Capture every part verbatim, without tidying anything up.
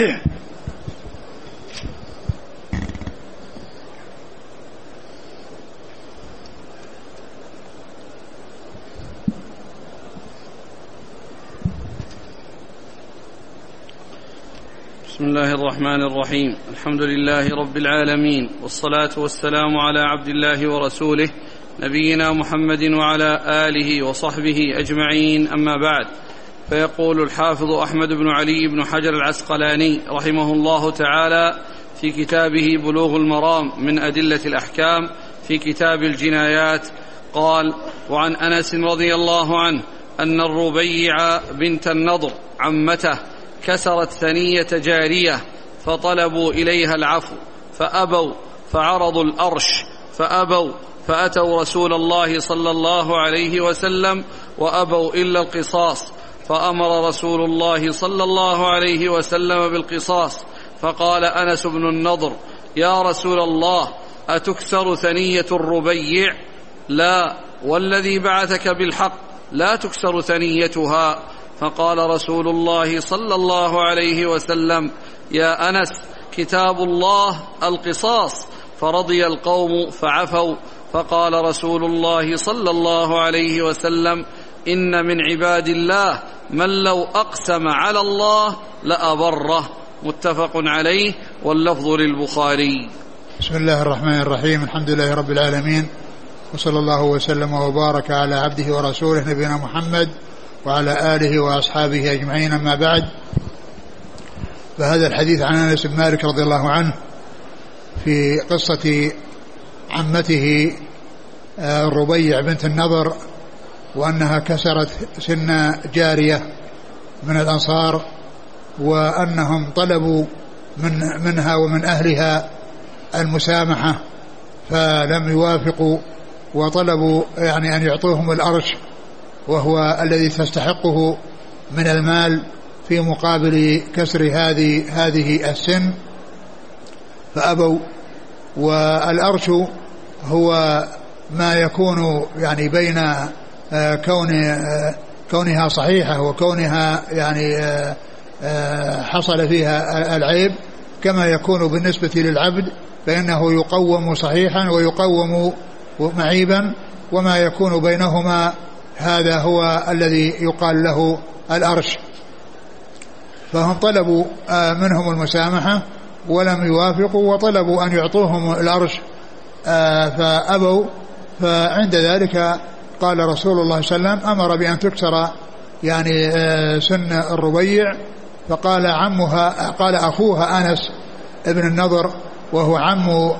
بسم الله الرحمن الرحيم. الحمد لله رب العالمين، والصلاة والسلام على عبد الله ورسوله نبينا محمد وعلى آله وصحبه أجمعين، أما بعد. فيقول الحافظ أحمد بن علي بن حجر العسقلاني رحمه الله تعالى في كتابه بلوغ المرام من أدلة الأحكام في كتاب الجنايات قال: وعن أنس رضي الله عنه أن الربيع بنت النضر عمته كسرت ثنية جارية فطلبوا إليها العفو فأبوا، فعرضوا الأرش فأبوا، فأتوا رسول الله صلى الله عليه وسلم وأبوا إلا القصاص، فأمر رسول الله صلى الله عليه وسلم بالقصاص، فقال أنس بن النضر: يا رسول الله، أتكسر ثنية الربيع؟ لا، والذي بعثك بالحق لا تكسر ثنيتها. فقال رسول الله صلى الله عليه وسلم: يا أنس، كتاب الله القصاص. فرضي القوم فعفوا، فقال رسول الله صلى الله عليه وسلم: إن من عباد الله من لو أقسم على الله لأبره. متفق عليه، واللفظ للبخاري. بسم الله الرحمن الرحيم. الحمد لله رب العالمين، وصلى الله وسلم وبارك على عبده ورسوله نبينا محمد وعلى آله وأصحابه أجمعين، أما بعد. فهذا الحديث عن أنس بن مالك رضي الله عنه في قصة عمته الربيع بنت النضر، وأنها كسرت سن جارية من الأنصار، وأنهم طلبوا من منها ومن أهلها المسامحة فلم يوافقوا، وطلبوا يعني أن يعطوهم الأرش وهو الذي تستحقه من المال في مقابل كسر هذه هذه السن، فأبوا. والأرش هو ما يكون يعني بين كون كونها صحيحة وكونها يعني حصل فيها العيب، كما يكون بالنسبة للعبد، فإنه يقوم صحيحا ويقوم معيبا، وما يكون بينهما هذا هو الذي يقال له الأرش. فهم طلبوا منهم المسامحة ولم يوافقوا، وطلبوا أن يعطوهم الأرش فأبوا. فعند ذلك قال رسول الله صلى الله عليه وسلم: أمر بأن تكسر يعني سن الربيع. فقال عمها قال أخوها أنس بن النضر، وهو عم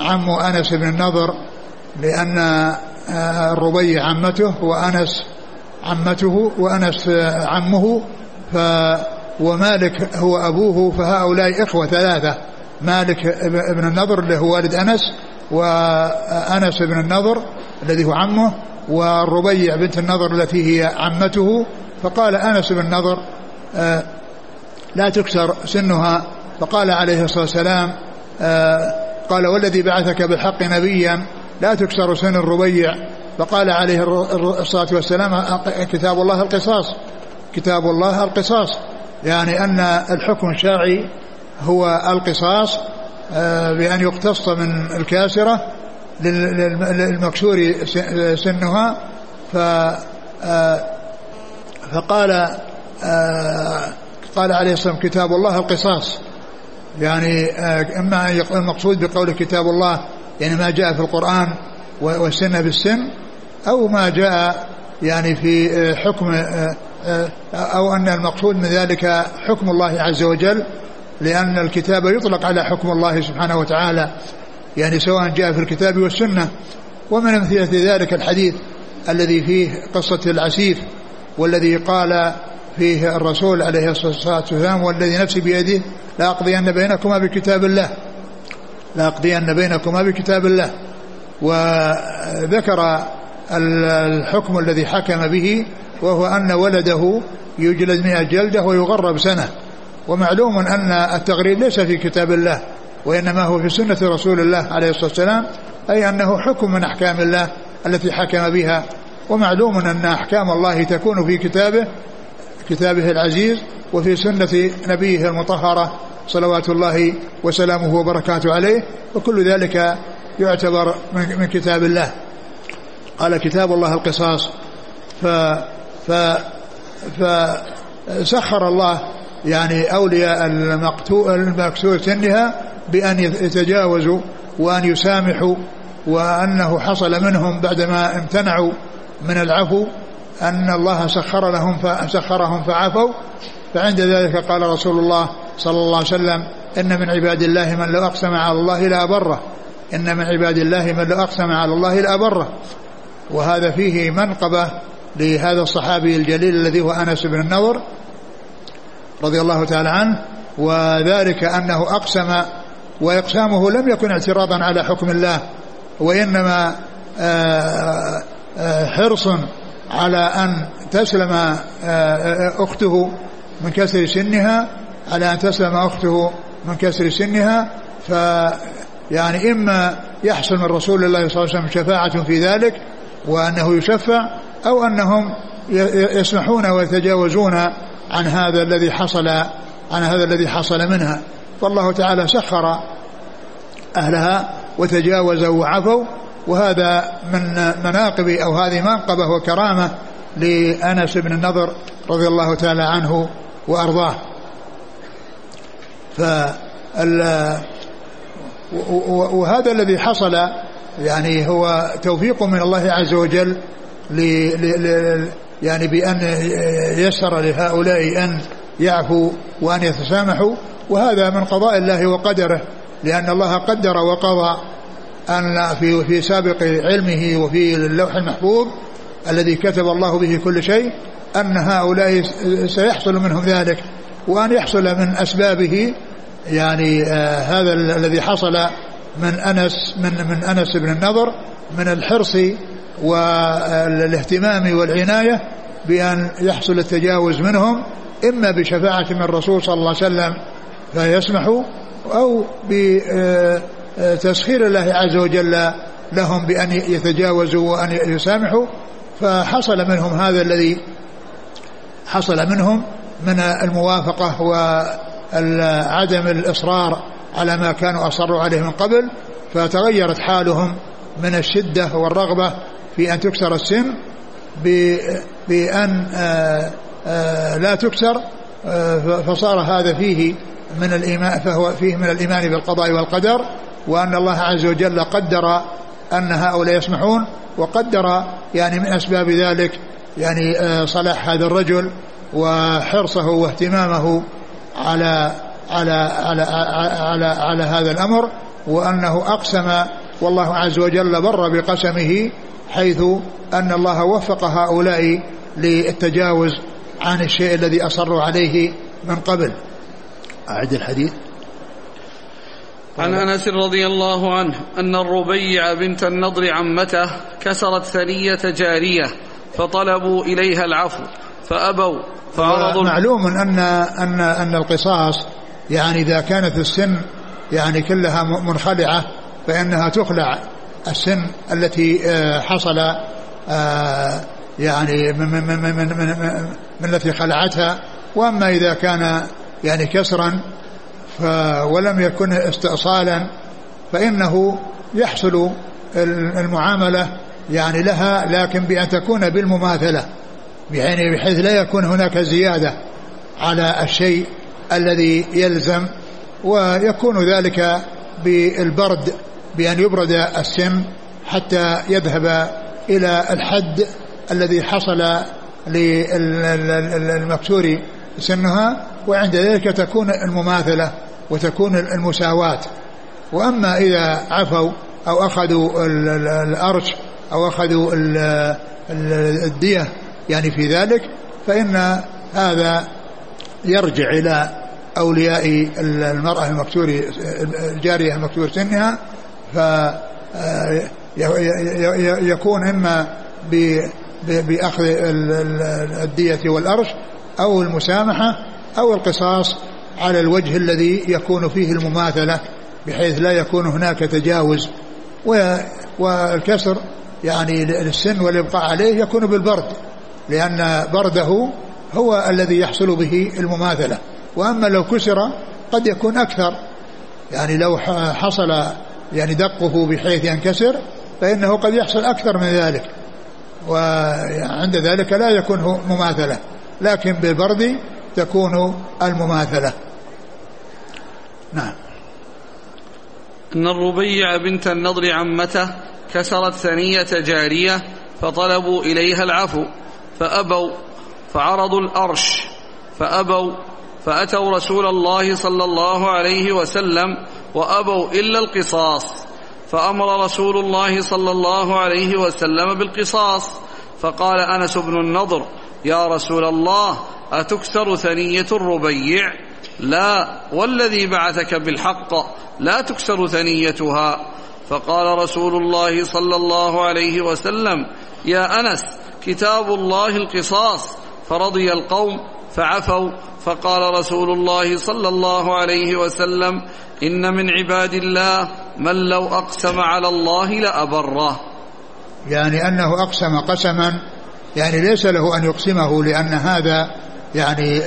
عم أنس بن النضر، لأن الربيع عمته وأنس عمته وأنس عمه، ف ومالك هو أبوه، فهؤلاء إخوة ثلاثة: مالك ابن النضر اللي هو والد أنس، وأنس ابن النضر الذي هو عمه، والربيع بنت النضر التي هي عمته. فقال أنس بن النضر: لا تكسر سنها. فقال عليه الصلاة والسلام: قال والذي بعثك بالحق نبيا لا تكسر سن الربيع. فقال عليه الصلاة والسلام: كتاب الله القصاص، كتاب الله القصاص، يعني أن الحكم الشرعي هو القصاص، بأن يقتص من الكاسرة للمكسور سنها. فقال قال عليه الصلاة: كتاب الله القصاص، يعني إما المقصود بقول كتاب الله يعني ما جاء في القرآن والسن بالسن، أو ما جاء يعني في حكم، أو أن المقصود من ذلك حكم الله عز وجل، لأن الكتاب يطلق على حكم الله سبحانه وتعالى، يعني سواء جاء في الكتاب والسنة. ومن أمثلة ذلك الحديث الذي فيه قصة العسيف، والذي قال فيه الرسول عليه الصلاة والسلام: والذي نفسي بيده لا أقضين بينكما بكتاب الله، لا أقضين بينكما بكتاب الله. وذكر الحكم الذي حكم به، وهو أن ولده يجلد مئة جلدة ويغرب سنة. ومعلوم أن التغريب ليس في كتاب الله، وإنما هو في سنة رسول الله عليه الصلاة والسلام، أي أنه حكم من أحكام الله التي حكم بها. ومعلوم أن أحكام الله تكون في كتابه كتابه العزيز وفي سنة نبيه المطهرة صلوات الله وسلامه وبركاته عليه، وكل ذلك يعتبر من كتاب الله. قال كتاب الله القصاص. ف ف فسخر الله يعني أولياء المكسور سنها بأن يتجاوزوا وأن يسامحوا، وأنه حصل منهم بعدما امتنعوا من العفو أن الله سخر لهم فسخرهم فعفوا. فعند ذلك قال رسول الله صلى الله عليه وسلم: إن من عباد الله من لو أقسم على الله لأبره، إن من عباد الله من لو أقسم على الله لأبره. وهذا فيه منقبة لهذا الصحابي الجليل الذي هو أنس بن النضر رضي الله تعالى عنه، وذلك أنه أقسم، وإقسامه لم يكن اعتراضا على حكم الله، وإنما حرص على أن تسلم أخته من كسر سنها، على أن تسلم أخته من كسر سنها. ف يعني إما يحصل من رسول الله صلى الله عليه وسلم شفاعة في ذلك وأنه يشفع، أو أنهم يسمحون ويتجاوزون عن هذا الذي حصل عن هذا الذي حصل منها. فالله تعالى سخر أهلها وتجاوزوا وعفوا، وهذا من مناقب أو هذه منقبة وكرامة لأنس بن النضر رضي الله تعالى عنه وأرضاه. فال وهذا الذي حصل يعني هو توفيق من الله عز وجل ل ل يعني بأن يسر لهؤلاء أن يعفوا وأن يتسامحوا، وهذا من قضاء الله وقدره، لأن الله قدر وقضى أن في في سابق علمه وفي اللوح المحفوظ الذي كتب الله به كل شيء أن هؤلاء سيحصل منهم ذلك، وأن يحصل من أسبابه يعني آه هذا الذي حصل من أنس من من أنس بن النضر من الحرص والاهتمام والعناية بأن يحصل التجاوز منهم، إما بشفاعة من الرسول صلى الله عليه وسلم فيسمحوا، أو بتسخير الله عز وجل لهم بأن يتجاوزوا وأن يسامحوا. فحصل منهم هذا الذي حصل منهم من الموافقة و عدم الإصرار على ما كانوا أصروا عليه من قبل، فتغيرت حالهم من الشدة والرغبة في أن تكسر السن بأن لا تكسر، فصار هذا فيه من الإيمان، فهو فيه من الإيمان بالقضاء والقدر، وأن الله عز وجل قدر أن هؤلاء يسمحون، وقدر يعني من أسباب ذلك يعني صلاح هذا الرجل وحرصه واهتمامه على على على على على هذا الأمر، وأنه أقسم والله عز وجل بر بقسمه، حيث أن الله وفق هؤلاء للتجاوز عن الشيء الذي أصروا عليه من قبل. أعد الحديث. عن أنس رضي الله عنه أن الربيع بنت النضر عمته كسرت ثنية جارية فطلبوا إليها العفو فأبوا. معلوم أن أن أن القصاص يعني إذا كانت السن يعني كلها منخلعة فإنها تخلع السن التي حصل يعني من من من من, من, من, من التي خلعتها. وأما إذا كان يعني كسرا ولم يكن استئصالا فإنه يحصل المعاملة يعني لها، لكن بأن تكون بالمماثلة، يعني بحيث لا يكون هناك زيادة على الشيء الذي يلزم، ويكون ذلك بالبرد، بأن يبرد السم حتى يذهب إلى الحد الذي حصل للمكسور سنها، وعند ذلك تكون المماثلة وتكون المساواة. وأما إذا عفوا أو أخذوا الأرش أو أخذوا الدية يعني في ذلك، فإن هذا يرجع إلى أولياء المرأة المكسور الجارية المكسور سنها، فيكون إما بأخذ الدية والأرش أو المسامحة أو القصاص على الوجه الذي يكون فيه المماثلة، بحيث لا يكون هناك تجاوز. والكسر يعني للسن والإبقاء عليه يكون بالبرد، لأن برده هو الذي يحصل به المماثلة. وأما لو كسر قد يكون أكثر، يعني لو حصل يعني دقه بحيث ينكسر فإنه قد يحصل أكثر من ذلك، وعند ذلك لا يكون مماثلة، لكن بالبرد تكون المماثلة. نعم. أن الربيع بنت النضر عمته كسرت ثنية جارية فطلبوا إليها العفو فأبوا، فعرضوا الأرش فأبوا، فأتوا رسول الله صلى الله عليه وسلم وأبوا إلا القصاص، فأمر رسول الله صلى الله عليه وسلم بالقصاص، فقال أنس بن النضر: يا رسول الله أتكسر ثنية الربيع؟ لا، والذي بعثك بالحق لا تكسر ثنيتها. فقال رسول الله صلى الله عليه وسلم: يا أنس كتاب الله القصاص، فرضي القوم فعفوا. فقال رسول الله صلى الله عليه وسلم: إن من عباد الله من لو أقسم على الله لأبره. يعني أنه أقسم قسما يعني ليس له أن يقسمه، لأن هذا يعني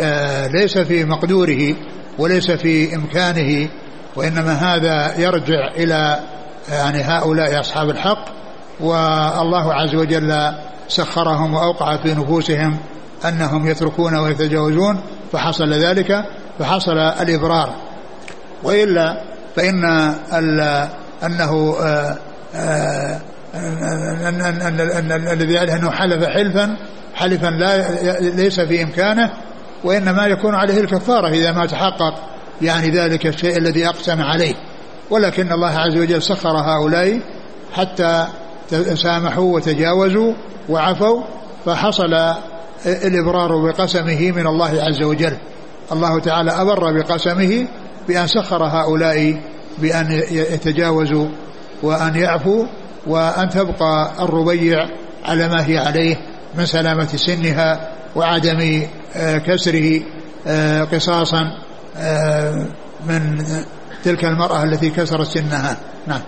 ليس في مقدوره وليس في إمكانه، وإنما هذا يرجع إلى يعني هؤلاء أصحاب الحق، والله عز وجل سخرهم وأوقع في نفوسهم أنهم يتركون ويتجاوزون فحصل ذلك، فحصل الإبرار. وإلا فإن أنه الذي يعلم أنه حلف حلفا حلفا لا ليس في إمكانه، وإنما يكون عليه الكفارة إذا ما تحقق يعني ذلك الشيء الذي أقسم عليه، ولكن الله عز وجل سخر هؤلاء حتى سامحوا وتجاوزوا وعفوا، فحصل الإبرار بقسمه من الله عز وجل. الله تعالى أبر بقسمه بأن سخر هؤلاء بأن يتجاوزوا وأن يعفوا، وأن تبقى الربيع على ما هي عليه من سلامة سنها وعدم كسره قصاصا من تلك المرأة التي كسرت سنها. نعم.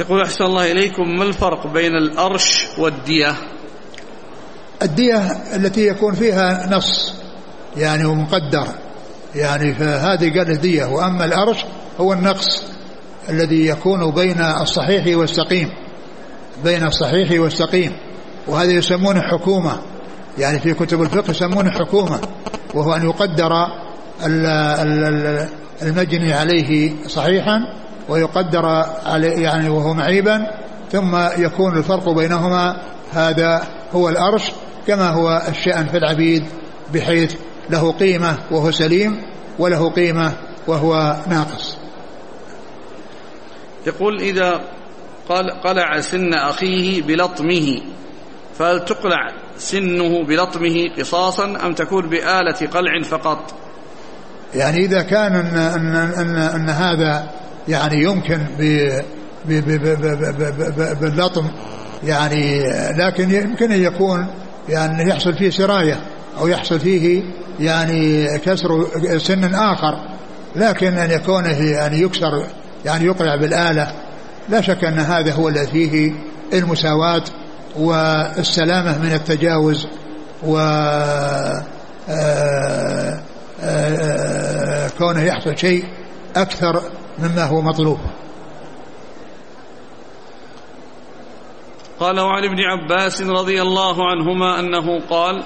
يقول أحسن الله إليكم: ما الفرق بين الأرش والدية؟ الدية التي يكون فيها نص يعني ومقدر، يعني فهذه قال دية، وأما الأرش هو النقص الذي يكون بين الصحيح والسقيم، بين الصحيح والسقيم، وهذا يسمونه حكومة، يعني في كتب الفقه يسمونه حكومة، وهو أن يقدر المجني عليه صحيحا ويقدر عليه يعني وهو معيبا، ثم يكون الفرق بينهما. هذا هو الأرش، كما هو الشأن في العبيد بحيث له قيمة وهو سليم وله قيمة وهو ناقص. يقول: إذا قال قلع سن أخيه بلطمه، فهل تقلع سنه بلطمه قصاصا أم تكون بآلة قلع فقط؟ يعني إذا كان أن, أن, أن, أن هذا يعني يمكن باللطم يعني، لكن يمكن أن يكون يعني يحصل فيه سراية أو يحصل فيه يعني كسر سن آخر، لكن أن يكون يعني يكسر يعني يقلع بالآلة لا شك أن هذا هو الذي فيه المساواة والسلامة من التجاوز وكونه يحصل شيء أكثر مما هو مطلوب. قال: وعن ابن عباس رضي الله عنهما أنه قال: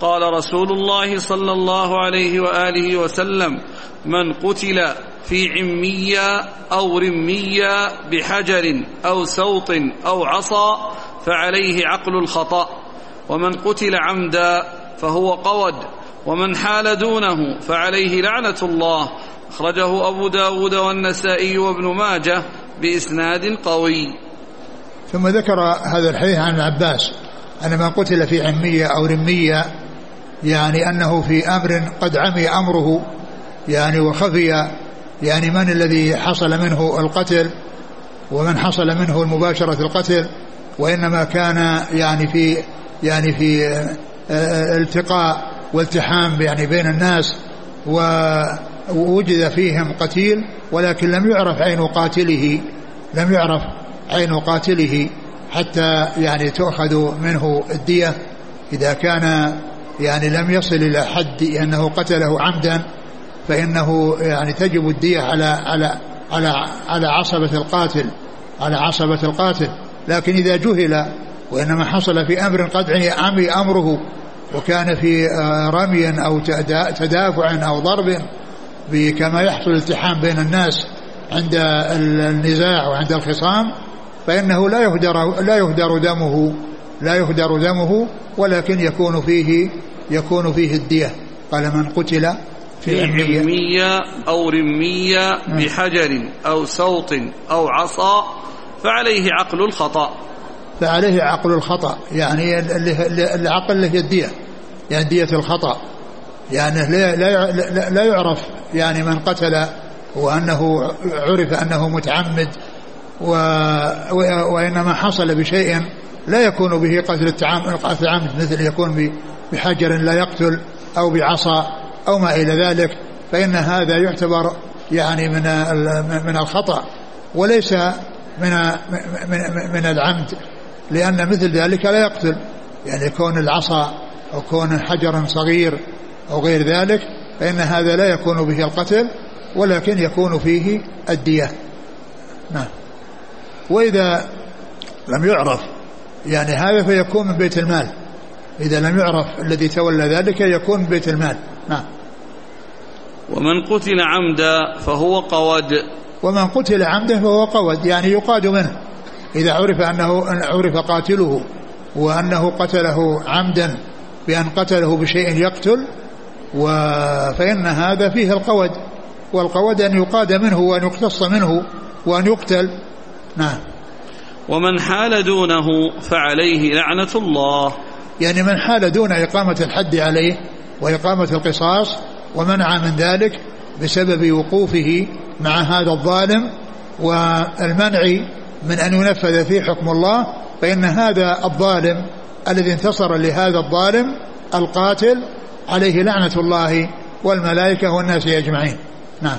قال رسول الله صلى الله عليه وآله وسلم: من قتل في عمية أو رمية بحجر أو سوط أو عصا فعليه عقل الخطأ، ومن قتل عمدا فهو قود، ومن حال دونه فعليه لعنة الله. أخرجه أبو داود والنسائي وابن ماجه بإسناد قوي. ثم ذكر هذا الحديث عن عباس أن من قتل في عمية أو رمية يعني أنه في أمر قد عمي أمره يعني وخفي، يعني من الذي حصل منه القتل ومن حصل منه المباشرة القتل، وإنما كان يعني في يعني في التقاء والتحام يعني بين الناس، ووجد فيهم قتيل ولكن لم يعرف عين قاتله، لم يعرف عين قاتله حتى يعني تؤخذ منه الدية إذا كان يعني لم يصل إلى حد أنه قتله عمدا فإنه يعني تجب الدية على على على على عصبة القاتل على عصبة القاتل لكن إذا جهل وإنما حصل في أمر قد عمي أمره وكان في رمي أو تدافع أو ضرب كما يحصل التحام بين الناس عند النزاع وعند الخصام فإنه لا يهدر لا يهدر دمه لا يهدر دمه ولكن يكون فيه يكون فيه الدية. قال من قتل في عمية أو رمية بحجر أو سوط أو عصا فعليه عقل الخطأ فعليه عقل الخطأ يعني العقل له الدية يعني دية الخطأ يعني لا, لا, لا يعرف يعني من قتل وأنه عرف أنه متعمد وإنما حصل بشيء لا يكون به قتل التعمد مثل يكون بحجر لا يقتل أو بعصا أو ما إلى ذلك فإن هذا يعتبر يعني من من الخطأ وليس من من من العمد لأن مثل ذلك لا يقتل يعني كون العصا أو كون حجر صغير أو غير ذلك فإن هذا لا يكون به القتل ولكن يكون فيه الدية. نعم. وإذا لم يعرف يعني هذا فيكون من بيت المال إذا لم يعرف الذي تولى ذلك يكون من بيت المال. نعم. ومن قتل عمدا فهو قود ومن قتل عمدا فهو قود يعني يقاد منه إذا عرف أنه عرف قاتله وأنه قتله عمدا بأن قتله بشيء يقتل فإن هذا فيه القود والقود أن يقاد منه وأن يقتص منه وأن يقتل. نعم. ومن حال دونه فعليه لعنة الله يعني من حال دون إقامة الحد عليه وإقامة القصاص ومنع من ذلك بسبب وقوفه مع هذا الظالم والمنع من أن ينفذ فيه حكم الله فإن هذا الظالم الذي انتصر لهذا الظالم القاتل عليه لعنة الله والملائكة والناس أجمعين. نعم.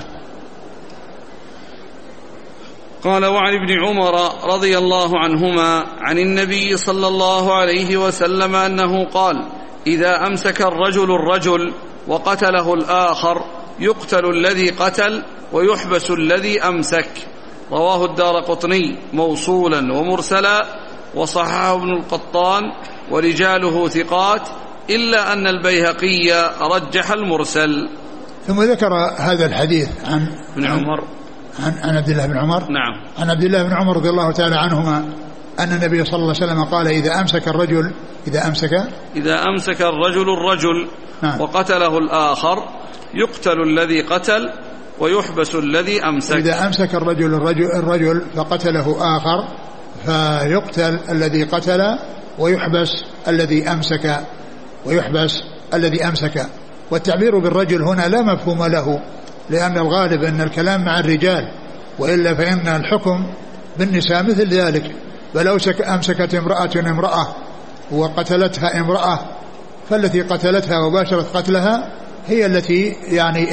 قال وعن ابن عمر رضي الله عنهما عن النبي صلى الله عليه وسلم أنه قال إذا أمسك الرجل الرجل وقتله الآخر يقتل الذي قتل ويحبس الذي أمسك. رواه الدارقطني موصولا ومرسلا وصححه ابن القطان ورجاله ثقات إلا أن البيهقي رجح المرسل. ثم ذكر هذا الحديث عن ابن عمر عن, عن عبد الله بن عمر نعم عن عبد الله بن عمر رضي الله تعالى عنهما أن النبي صلى الله عليه وسلم قال إذا أمسك الرجل إذا أمسك إذا أمسك الرجل الرجل نعم وقتله الآخر يقتل الذي قتل ويحبس الذي أمسك. إذا أمسك الرجل الرجل, الرجل فقتله آخر فيقتل الذي قتل ويحبس الذي أمسك ويحبس الذي أمسك. والتعبير بالرجل هنا لا مفهوم له لأن الغالب أن الكلام مع الرجال وإلا فإن الحكم بالنساء مثل ذلك. فلو أمسكت امرأة امرأة وقتلتها امرأة فالتي قتلتها وباشرت قتلها هي التي يعني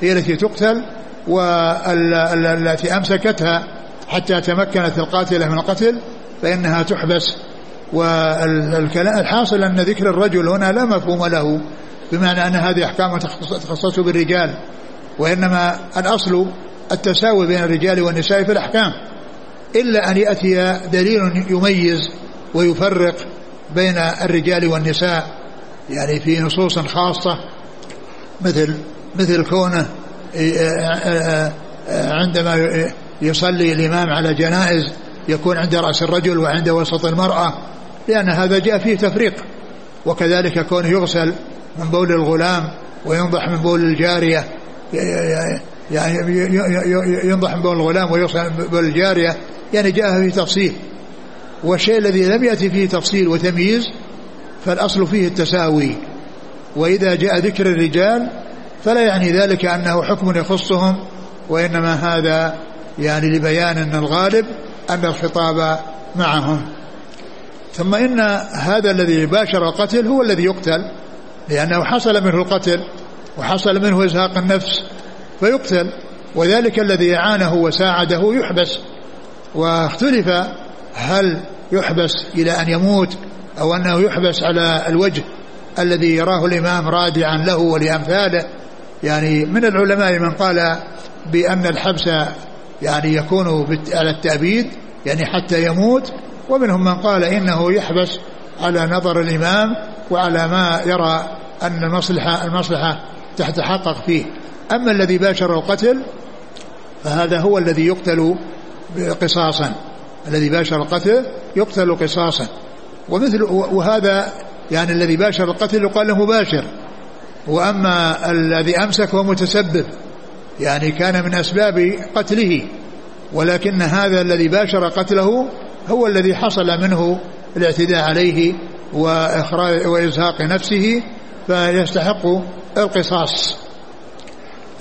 هي التي تقتل والتي أمسكتها حتى تمكنت القاتلة من القتل فإنها تحبس. والحاصل أن ذكر الرجل هنا لا مفهوم له بمعنى أن هذه أحكام تخصص بالرجال وإنما الأصل التساوي بين الرجال والنساء في الأحكام إلا أن يأتي دليل يميز ويفرق بين الرجال والنساء يعني في نصوص خاصة مثل مثل كونه عندما يصلي الإمام على جنائز يكون عند رأس الرجل وعند وسط المرأة لأن هذا جاء فيه تفريق. وكذلك كونه يغسل من بول الغلام وينضح من بول الجارية يعني ينضح من بول الغلام ويغسل من بول الجارية يعني جاء فيه تفصيل. والشيء الذي لم يأتي فيه تفصيل وتمييز فالأصل فيه التساوي. وإذا جاء ذكر الرجال فلا يعني ذلك أنه حكم يخصهم وإنما هذا يعني لبيان أن الغالب أن الخطاب معهم. ثم إن هذا الذي باشر القتل هو الذي يقتل لأنه حصل منه القتل وحصل منه إزهاق النفس فيقتل وذلك الذي أعانه وساعده يحبس. واختلف هل يحبس إلى أن يموت أو أنه يحبس على الوجه الذي يراه الإمام رادعا له ولأمثاله. يعني من العلماء من قال بأن الحبس يعني يكون على التأبيد يعني حتى يموت، ومنهم من قال إنه يحبس على نظر الإمام وعلى ما يرى أن المصلحة, المصلحة تتحقق فيه. أما الذي باشر وقتل فهذا هو الذي يقتل قصاصا، الذي باشر القتل يقتل قصاصا. ومثل وهذا يعني الذي باشر القتل يقال له مباشر، وأما الذي أمسك هو متسبب، يعني كان من أسباب قتله، ولكن هذا الذي باشر قتله هو الذي حصل منه الاعتداء عليه وإخراج وإزهاق نفسه، فيستحق القصاص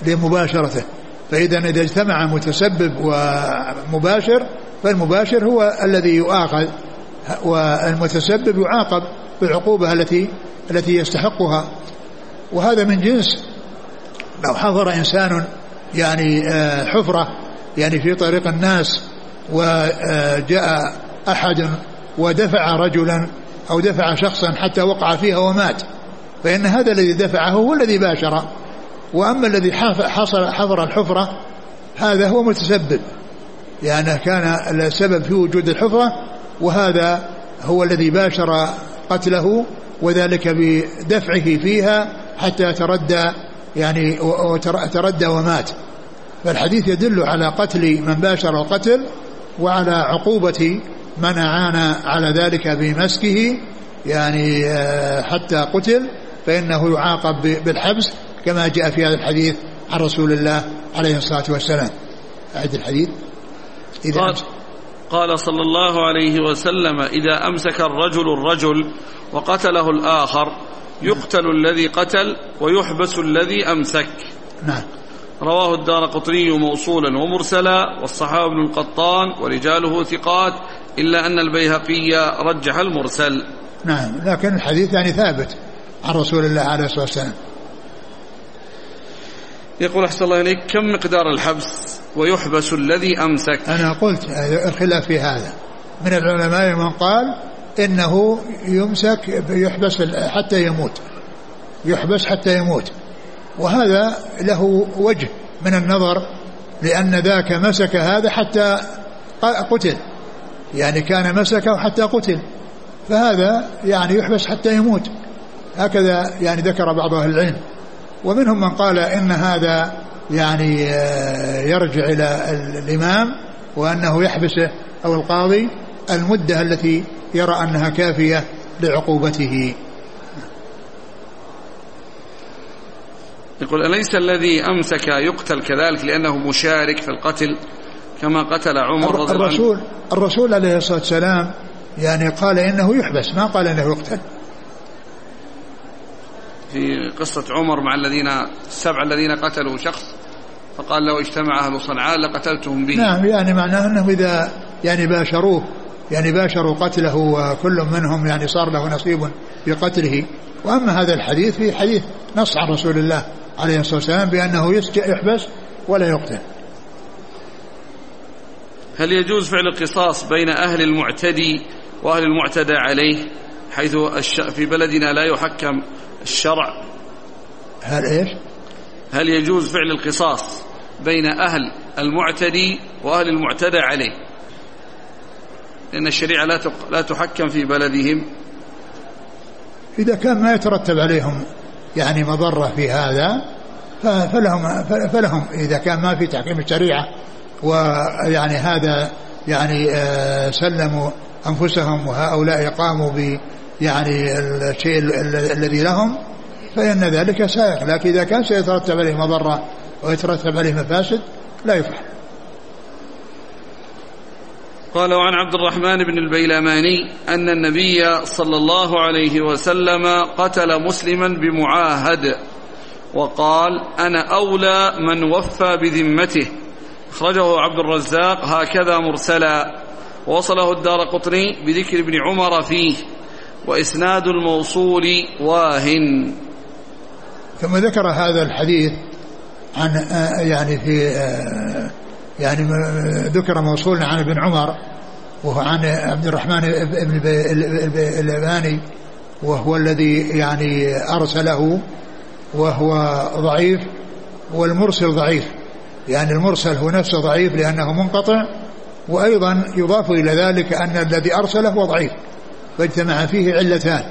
لمباشرته. فإذا إذا اجتمع متسبب ومباشر فالمباشر هو الذي يؤاخذ والمتسبب يعاقب بالعقوبة التي التي يستحقها. وهذا من جنس لو حفر إنسان يعني حفرة يعني في طريق الناس وجاء أحد ودفع رجلا أو دفع شخصا حتى وقع فيها ومات، فإن هذا الذي دفعه هو الذي باشر. وأما الذي حصل حفر الحفرة هذا هو متسبب، يعني كان السبب في وجود الحفرة، وهذا هو الذي باشر قتله وذلك بدفعه فيها حتى تردى يعني وتردى ومات. فالحديث يدل على قتل من باشر القتل وعلى عقوبة من أعان على ذلك بمسكه يعني حتى قتل، فإنه يعاقب بالحبس كما جاء في هذا الحديث عن رسول الله عليه الصلاة والسلام. أعد الحديث. إذا قال صلى الله عليه وسلم: إذا أمسك الرجل الرجل وقتله الآخر يقتل الذي قتل ويحبس الذي أمسك. نعم. رواه الدارقطني موصولا ومرسلا، والصحابة ابن القطان ورجاله ثقات، إلا أن البيهقي رجح المرسل. نعم، لكن الحديث يعني ثابت عن رسول الله عليه الصلاة والسلام. يقول: أحسن الله إليك، كم مقدار الحبس ويحبس الذي أمسك؟ أنا قلت الخلاف في هذا، من العلماء من قال إنه يمسك يحبس حتى يموت، يحبس حتى يموت، وهذا له وجه من النظر، لأن ذاك مسك هذا حتى قتل، يعني كان مسكه حتى قتل، فهذا يعني يحبس حتى يموت، هكذا يعني ذكر بعض أهل العلم. ومنهم من قال إن هذا يعني يرجع إلى الإمام، وأنه يحبسه أو القاضي المدة التي يرى أنها كافية لعقوبته. يقول: أليس الذي أمسك يقتل كذلك لأنه مشارك في القتل كما قتل عمر؟ الرسول الرسول عليه الصلاة والسلام يعني قال إنه يحبس، ما قال إنه يقتل، في قصة عمر مع الذين السبع الذين قتلوا شخص فقال: لو اجتمع أهل صنعاء لقتلتهم به. نعم، يعني معناه أنه إذا يعني باشروه يعني باشروا قتله، وكل منهم يعني صار له نصيب بقتله. وأما هذا الحديث في حديث نص عن رسول الله عليه الصلاة والسلام بأنه يحبس ولا يقتل. هل يجوز فعل القصاص بين أهل المعتدي وأهل المعتدى عليه، حيث في بلدنا لا يحكم الشرع؟ هل إيش؟ هل يجوز فعل القصاص بين أهل المعتدي وأهل المعتدى عليه، لأن الشريعة لا لا تحكم في بلدهم؟ إذا كان ما يترتب عليهم يعني مضرة في هذا فلهم فلهم إذا كان ما في تحكيم الشريعة، ويعني هذا يعني سلموا أنفسهم وهؤلاء قاموا ب يعني الشيء الذي لهم، فإن ذلك سائغ. لكن إذا كان سيترتب عليه مضرة ويترتب عليه مفاسد لا يفعل. قال: وعن عبد الرحمن بن البيلماني أن النبي صلى الله عليه وسلم قتل مسلما بمعاهد وقال: أنا أولى من وفى بذمته. أخرجه عبد الرزاق هكذا مرسلا، ووصله الدارقطني بذكر ابن عمر فيه، وإسناد الموصول واهن. ثم ذكر هذا الحديث عن يعني في يعني ذكر موصول عن ابن عمر وهو عن عبد الرحمن بن الألباني وهو الذي يعني أرسله وهو ضعيف, والمرسل ضعيف, يعني المرسل هو نفسه ضعيف لأنه منقطع, وأيضا يضاف إلى ذلك أن الذي أرسله هو ضعيف, فاجتمع فيه علتان,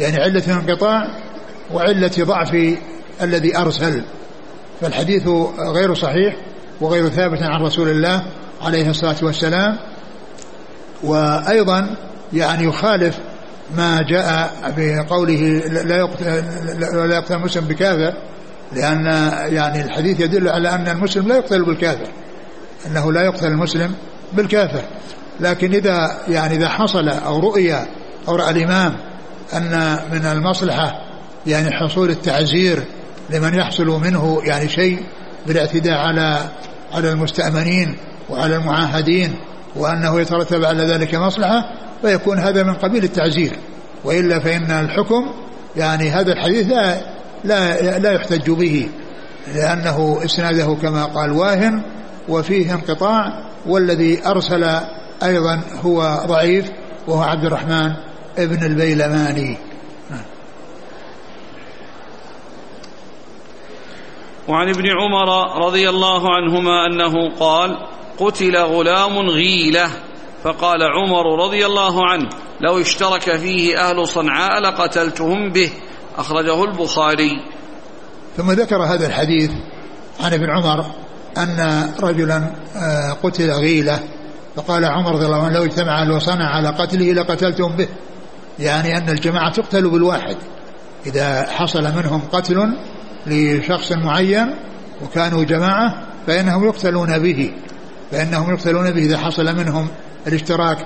يعني علة انقطاع وعلة ضعف الذي أرسل, فالحديث غير صحيح وغير ثابت عن رسول الله عليه الصلاة والسلام, وأيضا يعني يخالف ما جاء بقوله لا يقتل المسلم بكافر, لأن يعني الحديث يدل على أن المسلم لا يقتل بالكافر, أنه لا يقتل المسلم بالكافر, لكن إذا يعني إذا حصل أو رؤية أو رأى الإمام أن من المصلحة يعني حصول التعزير لمن يحصل منه يعني شيء بالاعتداء على على المستأمنين وعلى المعاهدين, وأنه يترتب على ذلك مصلحة, فيكون هذا من قبيل التعزير, وإلا فإن الحكم يعني هذا الحديث لا لا, لا يحتج به, لأنه إسناده كما قال واهن وفيه انقطاع, والذي أرسل أيضا هو ضعيف وهو عبد الرحمن ابن البيلماني. وعن ابن عمر رضي الله عنهما أنه قال: قتل غلام غيلة, فقال عمر رضي الله عنه: لو اشترك فيه أهل صنعاء لقتلتهم به. أخرجه البخاري. ثم ذكر هذا الحديث عن ابن عمر أن رجلا قتل غيلة, فقال عمر رضي الله عنه: لو اجتمع أهل صنعاء على قتله لقتلتهم به, يعني أن الجماعة تقتل بالواحد إذا حصل منهم قتل لشخص معين وكانوا جماعة فإنهم يقتلون به, فإنهم يقتلون به إذا حصل منهم الاشتراك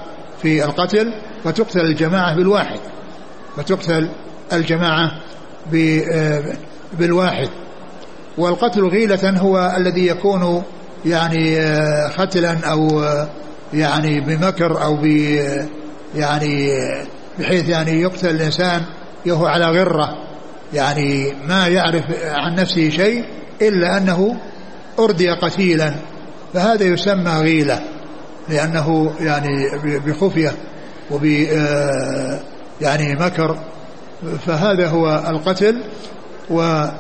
في القتل, فتقتل الجماعة بالواحد, فتقتل الجماعة بالواحد. والقتل غيلة هو الذي يكون يعني قتلا أو يعني بمكر أو يعني بحيث يعني يقتل الإنسان وهو على غرة, يعني ما يعرف عن نفسه شيء إلا أنه أردي قتيلا, فهذا يسمى غيلة, لأنه يعني بخفية وب يعني مكر, فهذا هو القتل. وبعض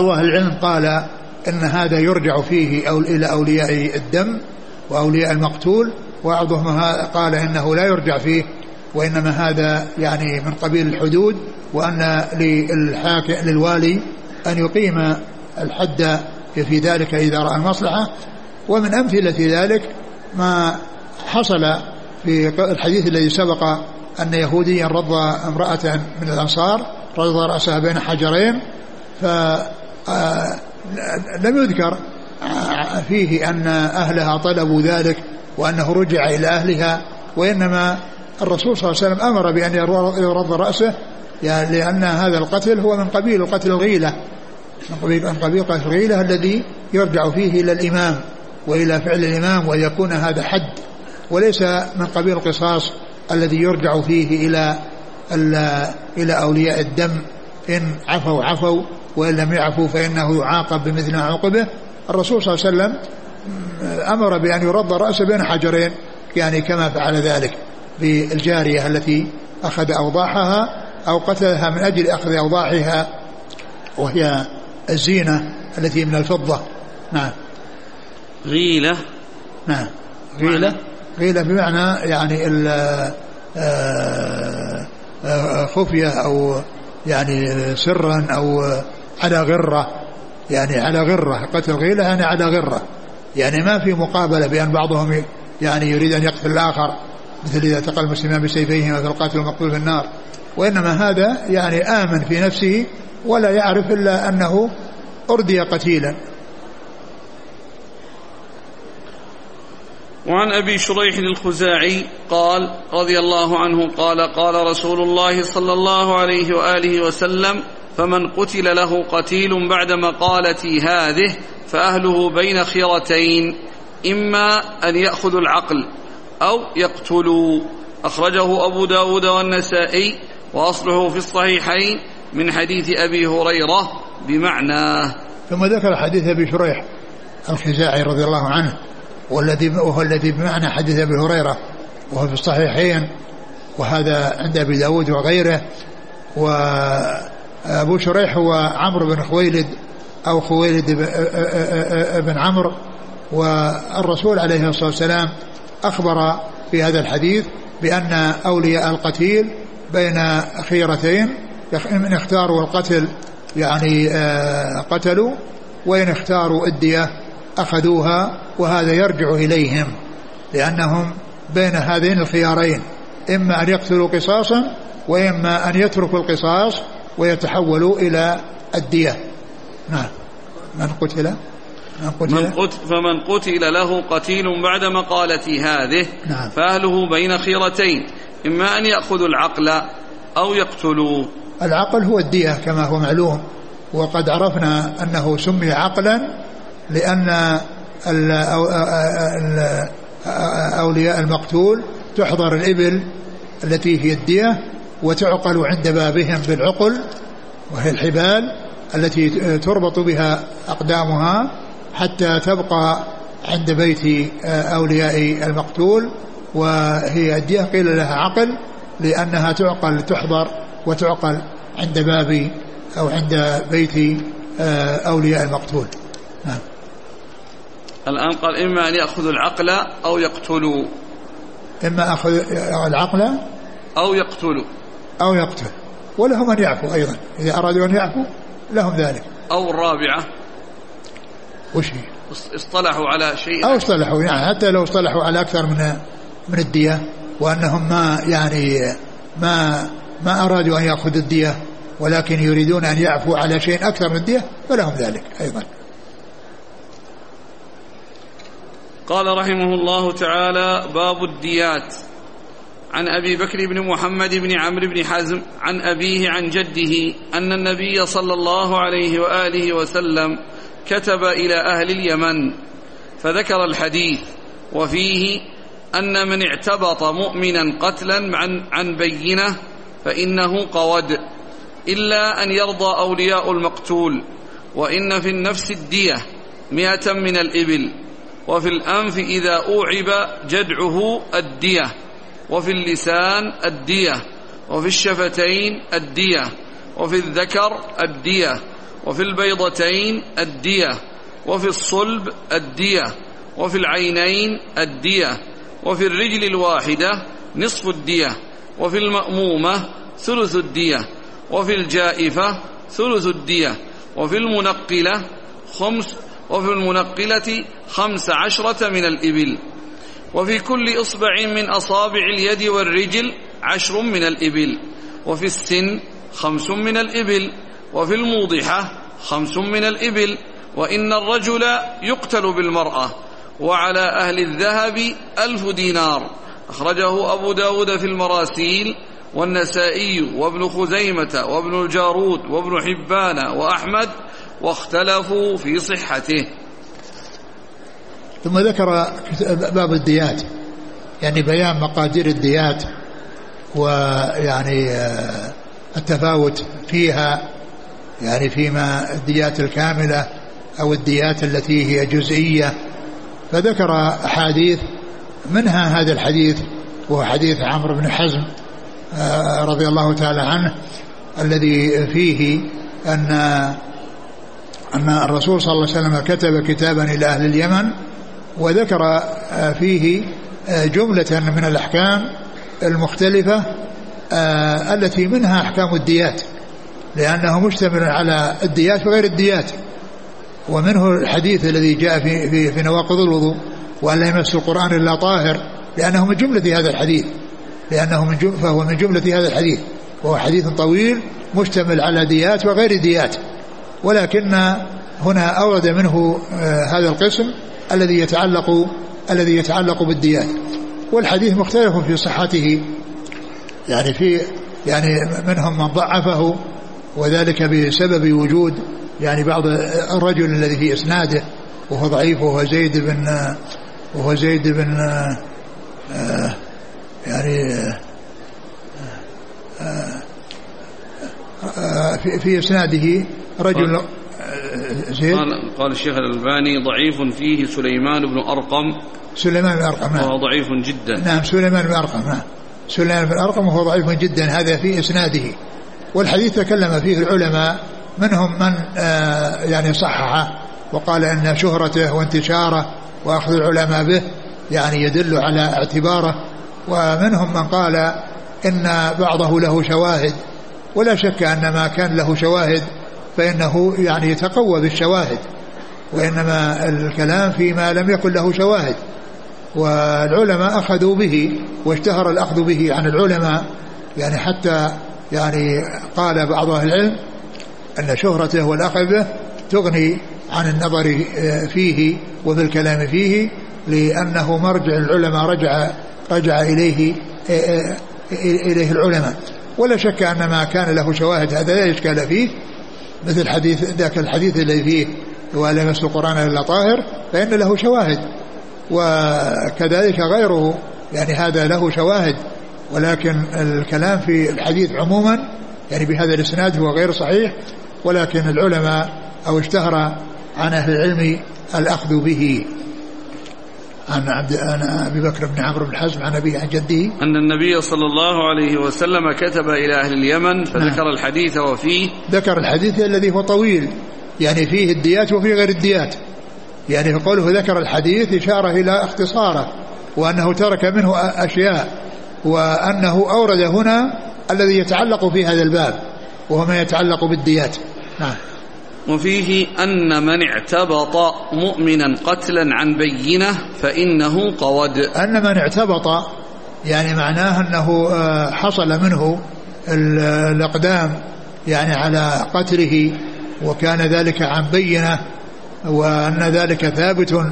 أهل العلم قال إن هذا يرجع فيه أو إلى أولياء الدم وأولياء المقتول, وبعضهم قال إنه لا يرجع فيه, وإنما هذا يعني من قبيل الحدود, وأن للوالي أن يقيم الحد في ذلك إذا رأى المصلحة. ومن أمثلة ذلك ما حصل في الحديث الذي سبق أن يهوديا رضى امرأة من الأنصار, رضى رأسها بين حجرين, فلم يذكر فيه أن أهلها طلبوا ذلك وأنه رجع إلى أهلها, وإنما الرسول صلى الله عليه وسلم أمر بأن يرضى رأسه, يعني لأن هذا القتل هو من قبيل قتل الغيلة, من قبيل قتل الغيلة الذي يرجع فيه إلى الإمام وإلى فعل الإمام ويكون هذا حد, وليس من قبيل القصاص الذي يرجع فيه إلى إلى أولياء الدم, إن عفوا عفوا وإن لم يعفوا فإنه يعاقب بمثل عقبه. الرسول صلى الله عليه وسلم أمر بأن يرضى رأسه بين حجرين, يعني كما فعل ذلك بالجارية التي أخذ أوضاعها أو قتلها من أجل أخذ أوضاعها, وهي الزينة التي من الفضة. نعم. غيلة. نعم. غيلة. غيلة بمعنى يعني الخفية أو يعني سرا أو على غرة, يعني على غرة, قتل غيلة يعني على غرة, يعني ما في مقابلة بأن بعضهم يعني يريد أن يقتل الآخر, مثل إذا التقى المسلمان بسيفيهما فالقاتل المقتول في النار, وإنما هذا يعني آمن في نفسه ولا يعرف إلا أنه أردي قتيلا. وعن أبي شريح الخزاعي قال رضي الله عنه قال: قال رسول الله صلى الله عليه وآله وسلم: فمن قتل له قتيل بعد مقالتي هذه فأهله بين خيرتين, إما أن يأخذوا العقل أو يقتلوا. أخرجه أبو داود والنسائي, وأصله في الصحيحين من حديث أبي هريرة بمعناه. ثم ذكر حديث أبي شريح الخزاعي رضي الله عنه, والذي وهو الذي بمعنى حديث أبي هريرة, وهو في الصحيحين، وهذا عند أبي داود وغيره. وأبو شريح هو عمرو بن خويلد أو خويلد بن عمرو. والرسول عليه الصلاة والسلام أخبر في هذا الحديث بأن أولياء القتيل بين خيرتين، إن اختاروا القتل يعني قتلوا، وإن اختاروا الدية أخذوها، وهذا يرجع إليهم لأنهم بين هذين الخيارين، إما أن يقتلوا قصاصا وإما أن يتركوا القصاص ويتحولوا إلى الدية. نعم. من قتل من قتل, من قتل فمن قتل له قتيل بعد مقالتي هذه، نعم، فأهله بين خيرتين، إما أن يأخذوا العقل أو يقتلوه. العقل هو الدية كما هو معلوم، وقد عرفنا أنه سمي عقلا لأن أولياء المقتول تحضر الإبل التي هي الدية وتعقل عند بابهم بالعقل، وهي الحبال التي تربط بها أقدامها حتى تبقى عند بيت أولياء المقتول، وهي الدية قيل لها عقل لأنها تعقل تحضر وتعقل عند باب أو عند بيت أولياء المقتول. نعم. الآن قال إما أن يأخذوا العقل أو يقتلوا، إما أخذ العقل أو يقتلوا أو يقتل، ولهم أن يعفوا أيضا إذا أرادوا أن يعفوا لهم ذلك. أو الرابعة وش هي؟ اصطلحوا على شيء أو اصطلحوا، يعني حتى لو اصطلحوا على أكثر من من الدية، وأنهم ما يعني ما ما أرادوا أن يأخذوا الدية ولكن يريدون أن يعفوا على شيء أكثر من الدية فلهم ذلك أيضا. قال رحمه الله تعالى: باب الديات. عن أبي بكر بن محمد بن عمرو بن حزم عن أبيه عن جده أن النبي صلى الله عليه وآله وسلم كتب إلى أهل اليمن فذكر الحديث، وفيه أن من اعتبط مؤمنا قتلا عن, عن بينه فإنه قود، إلا أن يرضى أولياء المقتول، وإن في النفس الدية مئة من الإبل، وفي الأنف إذا أوعب جدعه الدية، وفي اللسان الدية، وفي الشفتين الدية، وفي الذكر الدية، وفي البيضتين الدية، وفي الصلب الدية، وفي العينين الدية، وفي الرجل الواحدة نصف الدية، وفي المأمومة ثلث الدية، وفي الجائفة ثلث الدية، وفي المنقلة خمس، وفي المنقلة خمس عشرة من الإبل، وفي كل إصبع من أصابع اليد والرجل عشر من الإبل، وفي السن خمس من الإبل، وفي الموضحة خمس من الإبل، وإن الرجل يقتل بالمرأة، وعلى أهل الذهب ألف دينار. أخرجه أبو داود في المراسيل، والنسائي وابن خزيمة وابن الجارود وابن حبان وأحمد، واختلفوا في صحته. ثم ذكر باب الديات، يعني بيان مقادير الديات ويعني التفاوت فيها، يعني فيما الديات الكاملة أو الديات التي هي جزئية. فذكر أحاديث، منها هذا الحديث وهو حديث عمرو بن حزم رضي الله تعالى عنه، الذي فيه أن أن الرسول صلى الله عليه وسلم كتب كتابا إلى أهل اليمن، وذكر فيه جملة من الأحكام المختلفة التي منها أحكام الديات، لأنه مشتمل على الديات وغير الديات. ومنه الحديث الذي جاء في, في, في نواقض الوضوء، وأن لا يمس القرآن إلا طاهر، لأنه من جملة هذا الحديث، لأنه من جملة فهو من جملة هذا الحديث، وهو حديث طويل مشتمل على ديات وغير ديات. ولكن هنا أورد منه هذا القسم الذي يتعلق الذي يتعلق بالديات، والحديث مختلف في صحته، يعني في يعني منهم من ضعفه، وذلك بسبب وجود يعني بعض الرجل الذي في إسناده وهو ضعيف، وهو زيد بن وهو زيد بن يعني في إسناده رجل زيد قال, قال الشيخ الالباني ضعيف فيه سليمان بن أرقم. سليمان بن أرقم نعم ضعيف جدا. نعم سليمان بن أرقم نعم سليمان بن أرقم وهو ضعيف جدا. هذا في إسناده. والحديث تكلم فيه العلماء منهم من آه يعني صححه وقال أن شهرته وانتشاره وأخذ العلماء به يعني يدل على اعتباره، ومنهم من قال إن بعضه له شواهد، ولا شك أن ما كان له شواهد فإنه يعني يتقوى بالشواهد، وإنما الكلام فيما لم يكن له شواهد. والعلماء أخذوا به واشتهر الأخذ به عن العلماء، يعني حتى يعني قال بعض أهل العلم أن شهرته والأخذ به تغني عن النظر فيه وفي الكلام فيه، لأنه مرجع العلماء رجع, رجع إليه إليه العلماء. ولا شك أن ما كان له شواهد هذا لا إشكال فيه، مثل حديث ذاك الحديث الذي فيه ولا يمس القرآن إلا طاهر فإن له شواهد، وكذلك غيره يعني هذا له شواهد. ولكن الكلام في الحديث عموما يعني بهذا الإسناد هو غير صحيح، ولكن العلماء أو اشتهر عن أهل العلم الأخذ به. عن أبي بكر بن عمرو بن حزم عن أبيه عن جده أن النبي صلى الله عليه وسلم كتب إلى أهل اليمن فذكر نعم. الحديث وفيه ذكر الحديث الذي هو طويل يعني فيه الديات وفيه غير الديات، يعني قوله ذكر الحديث إشارة إلى اختصاره وأنه ترك منه أشياء، وأنه أورد هنا الذي يتعلق في هذا الباب وهو ما يتعلق بالديات. نعم. وفيه أن من اعتبط مؤمنا قتلا عن بينه فإنه قود. أن من اعتبط يعني معناه أنه حصل منه الإقدام يعني على قتله وكان ذلك عن بينه، وأن ذلك ثابت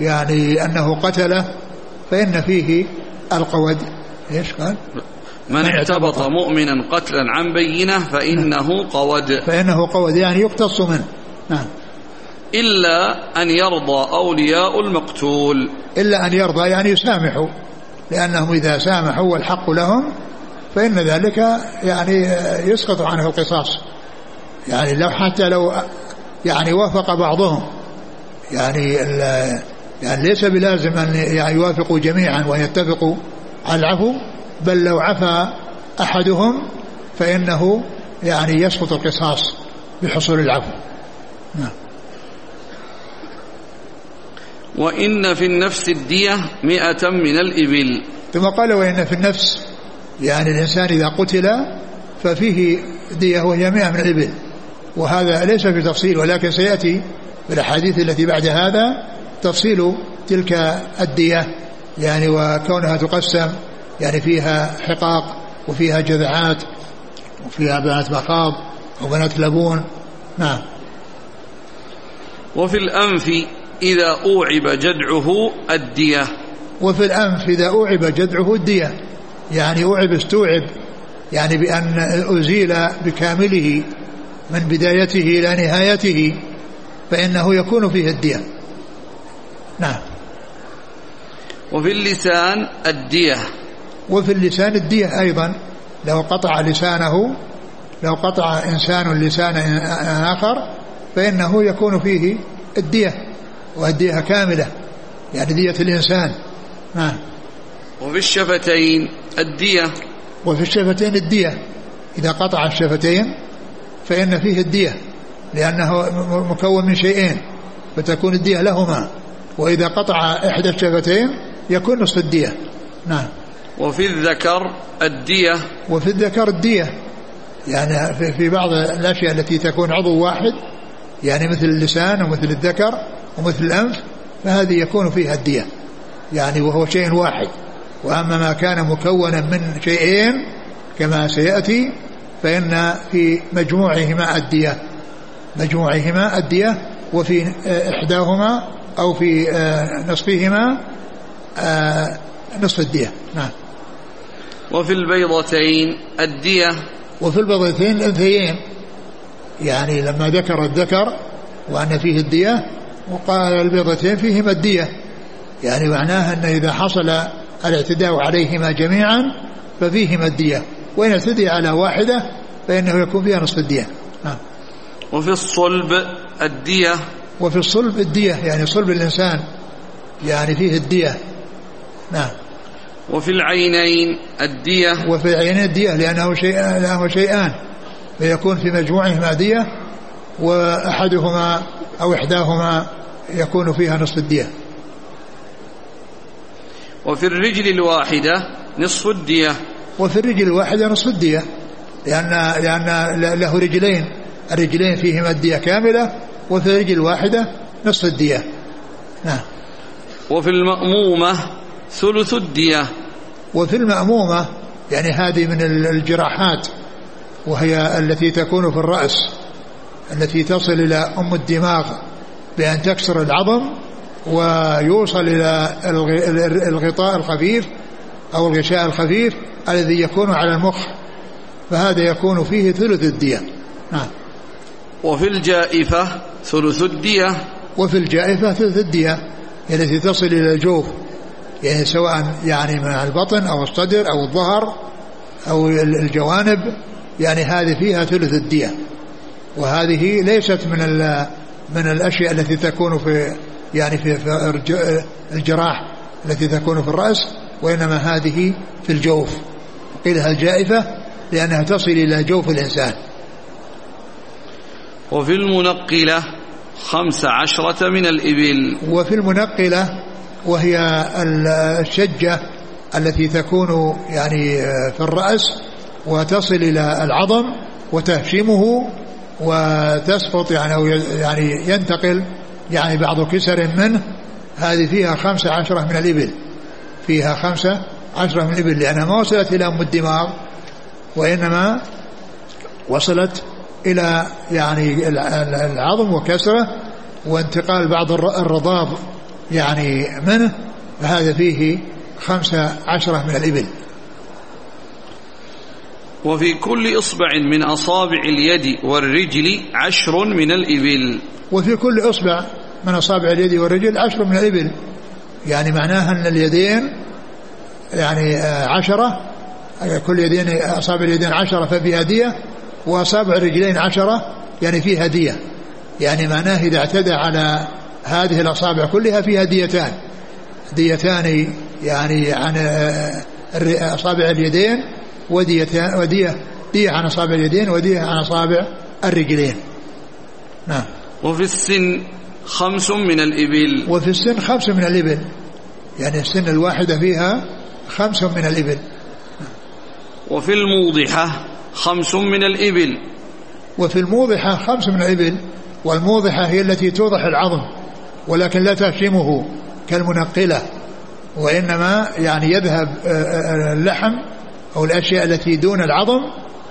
يعني أنه قتله، فإن فيه القود. إيش قال؟ من اعتبط مؤمنا قتلا عن بينه فإنه قود فإنه قود يعني يقتص منه. نعم. إلا أن يرضى أولياء المقتول. إلا أن يرضى يعني يسامحوا، لأنهم إذا سامحوا والحق لهم فإن ذلك يعني يسقط عنه القصاص، يعني لو حتى لو يعني وافق بعضهم يعني, يعني ليس بلازم أن يعني يوافقوا جميعا ويتفقوا على العفو، بل لو عفى أحدهم فإنه يعني يسقط القصاص بحصول العفو. نعم. وإن في النفس الدية مئة من الإبل. ثم قال وإن في النفس يعني الإنسان إذا قتل ففيه دية وهي مئة من الإبل، وهذا ليس في تفصيل، ولكن سيأتي بالأحاديث التي بعد هذا تفصيل تلك الدية، يعني وكونها تقسم يعني فيها حقاق وفيها جذعات وفيها بنات مخاض وبنات لبون. نعم. وفي الأنف إذا أوعب جدعه الدية. وفي الأنف إذا أوعب جدعه الدية يعني أوعب استوعب، يعني بأن أزيل بكامله من بدايته إلى نهايته فإنه يكون فيه الدية. نعم. وفي اللسان الدية. وفي اللسان الدية أيضا لو قطع لسانه، لو قطع إنسان لسان آخر فإنه يكون فيه الدية، والدية كاملة يعني دية الإنسان. نعم. وفي الشفتين الدية. وفي الشفتين الدية إذا قطع الشفتين فإن فيه الدية، لأنه مكون من شيئين فتكون الدية لهما، وإذا قطع إحدى الشفتين يكون نصف الدية. نعم. وفي الذكر الدية. وفي الذكر الدية يعني في بعض الأشياء التي تكون عضو واحد، يعني مثل اللسان ومثل الذكر ومثل الأنف، فهذه يكون فيها الدية يعني وهو شيء واحد. وأما ما كان مكونا من شيئين كما سيأتي فإن في مجموعهما الدية، مجموعهما الدية، وفي إحداهما أو في نصفهما نصف الدية. نعم. وفي البيضتين الدية. وفي البيضتين الأنثيين يعني لما ذكر الذكر وأن فيه الدية وقال البيضتين فيهما الدية، يعني معناها أن إذا حصل الاعتداء عليهما جميعا ففيهما الدية، وإن اعتدى على واحدة فإنه يكون فيها نصف الدية. نعم. وفي الصلب الدية، وفي الصلب الدية يعني صلب الإنسان يعني فيه الدية. نعم. وفي العينين الدية، وفي العينين الدية لأنه شيئان, لأنه شيئان فيكون في مجموعهما دية، وأحدهما أو إحداهما يكون فيها نصف الدية. وفي الرجل الواحدة نصف الدية، وفي الرجل الواحدة نصف الدية لأن, لأن له رجلين، الرجلين فيهما الدية كاملة، وفي الرجل الواحدة نصف الدية. نعم. وفي المأمومة ثلث الدية، وفي المأمومة يعني هذه من الجراحات، وهي التي تكون في الرأس التي تصل إلى أم الدماغ بأن تكسر العظم ويوصل إلى الغطاء الخفيف أو الغشاء الخفيف الذي يكون على المخ، فهذا يكون فيه ثلث الدية. نعم. وفي الجائفة ثلث الدية، وفي الجائفة ثلث الدية التي تصل إلى الجوف، يعني سواء يعني من البطن أو الصدر أو الظهر أو الجوانب، يعني هذه فيها ثلث الدية، وهذه ليست من من الأشياء التي تكون في يعني في الجراح التي تكون في الرأس، وإنما هذه في الجوف، قيل لها الجائفة لأنها تصل إلى جوف الإنسان. وفي المنقلة خمس عشرة من الإبل، وفي المنقلة وهي الشجة التي تكون يعني في الرأس وتصل إلى العظم وتهشمه وتسقط يعني, يعني ينتقل يعني بعض كسر منه، هذه فيها خمس عشرة من الإبل، فيها خمس عشرة من الإبل لأنها ما وصلت إلى أم الدماغ، وإنما وصلت إلى يعني العظم وكسره وانتقال بعض الرضاب يعني منه، فهذا فيه خمسة عشرة من الإبل. وفي كل إصبع من أصابع اليد والرجل عشر من الإبل، وفي كل إصبع من أصابع اليد والرجل عشر من الإبل، يعني معناها أن اليدين يعني عشرة، كل يدين أصابع اليدين عشرة ففيها دية، وأصابع الرجلين عشرة يعني فيها دية، يعني معناه إذا اعتدى على هذه الأصابع كلها فيها ديتان، ديتان يعني عن أصابع اليدين وديتان ودية دية عن أصابع اليدين ودية عن أصابع الرجلين. نعم. وفي السن خمس من الإبل، وفي السن خمس من الإبل، يعني السن الواحدة فيها خمس من الإبل. وفي الموضحة خمس من الإبل، وفي الموضحة خمس من الإبل، والموضحة هي التي توضح العظم ولكن لا تهشمه كالمنقلة، وإنما يعني يذهب اللحم أو الأشياء التي دون العظم